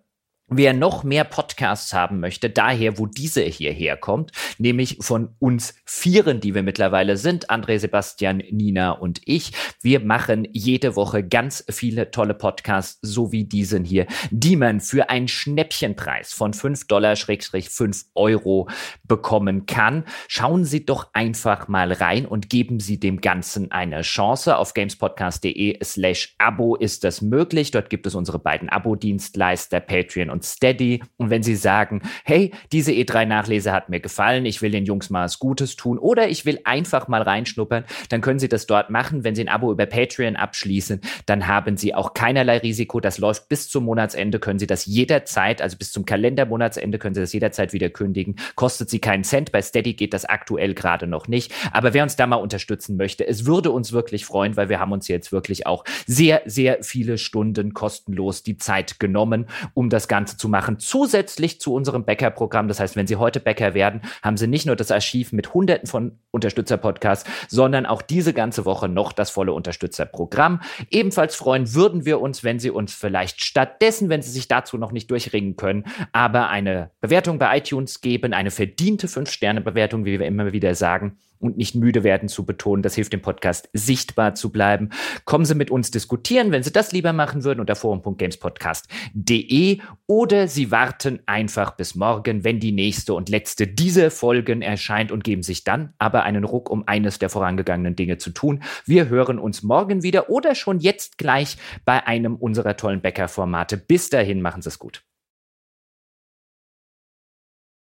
Wer noch mehr Podcasts haben möchte, daher, wo diese hierher kommt, nämlich von uns 4, die wir mittlerweile sind, André, Sebastian, Nina und ich. Wir machen jede Woche ganz viele tolle Podcasts, so wie diesen hier, die man für einen Schnäppchenpreis von $5/€-5 bekommen kann. Schauen Sie doch einfach mal rein und geben Sie dem Ganzen eine Chance. Auf gamespodcast.de/Abo ist das möglich. Dort gibt es unsere beiden Abo-Dienstleister, Patreon und Steady. Und wenn Sie sagen, hey, diese E3-Nachlese hat mir gefallen, ich will den Jungs mal was Gutes tun oder ich will einfach mal reinschnuppern, dann können Sie das dort machen. Wenn Sie ein Abo über Patreon abschließen, dann haben Sie auch keinerlei Risiko. Das läuft bis zum Monatsende, können Sie das jederzeit, also bis zum Kalendermonatsende können Sie das jederzeit wieder kündigen. Kostet Sie keinen Cent. Bei Steady geht das aktuell gerade noch nicht. Aber wer uns da mal unterstützen möchte, es würde uns wirklich freuen, weil wir haben uns jetzt wirklich auch sehr, sehr viele Stunden kostenlos die Zeit genommen, um das Ganze zu machen, zusätzlich zu unserem Bäcker-Programm. Das heißt, wenn Sie heute Bäcker werden, haben Sie nicht nur das Archiv mit Hunderten von Unterstützer-Podcasts, sondern auch diese ganze Woche noch das volle Unterstützer-Programm. Ebenfalls freuen würden wir uns, wenn Sie uns vielleicht stattdessen, wenn Sie sich dazu noch nicht durchringen können, aber eine Bewertung bei iTunes geben, eine verdiente 5-Sterne-Bewertung, wie wir immer wieder sagen, und nicht müde werden zu betonen. Das hilft dem Podcast, sichtbar zu bleiben. Kommen Sie mit uns diskutieren, wenn Sie das lieber machen würden, unter forum.gamespodcast.de, oder Sie warten einfach bis morgen, wenn die nächste und letzte dieser Folgen erscheint, und geben sich dann aber einen Ruck, um eines der vorangegangenen Dinge zu tun. Wir hören uns morgen wieder oder schon jetzt gleich bei einem unserer tollen Bäcker-Formate. Bis dahin, machen Sie es gut.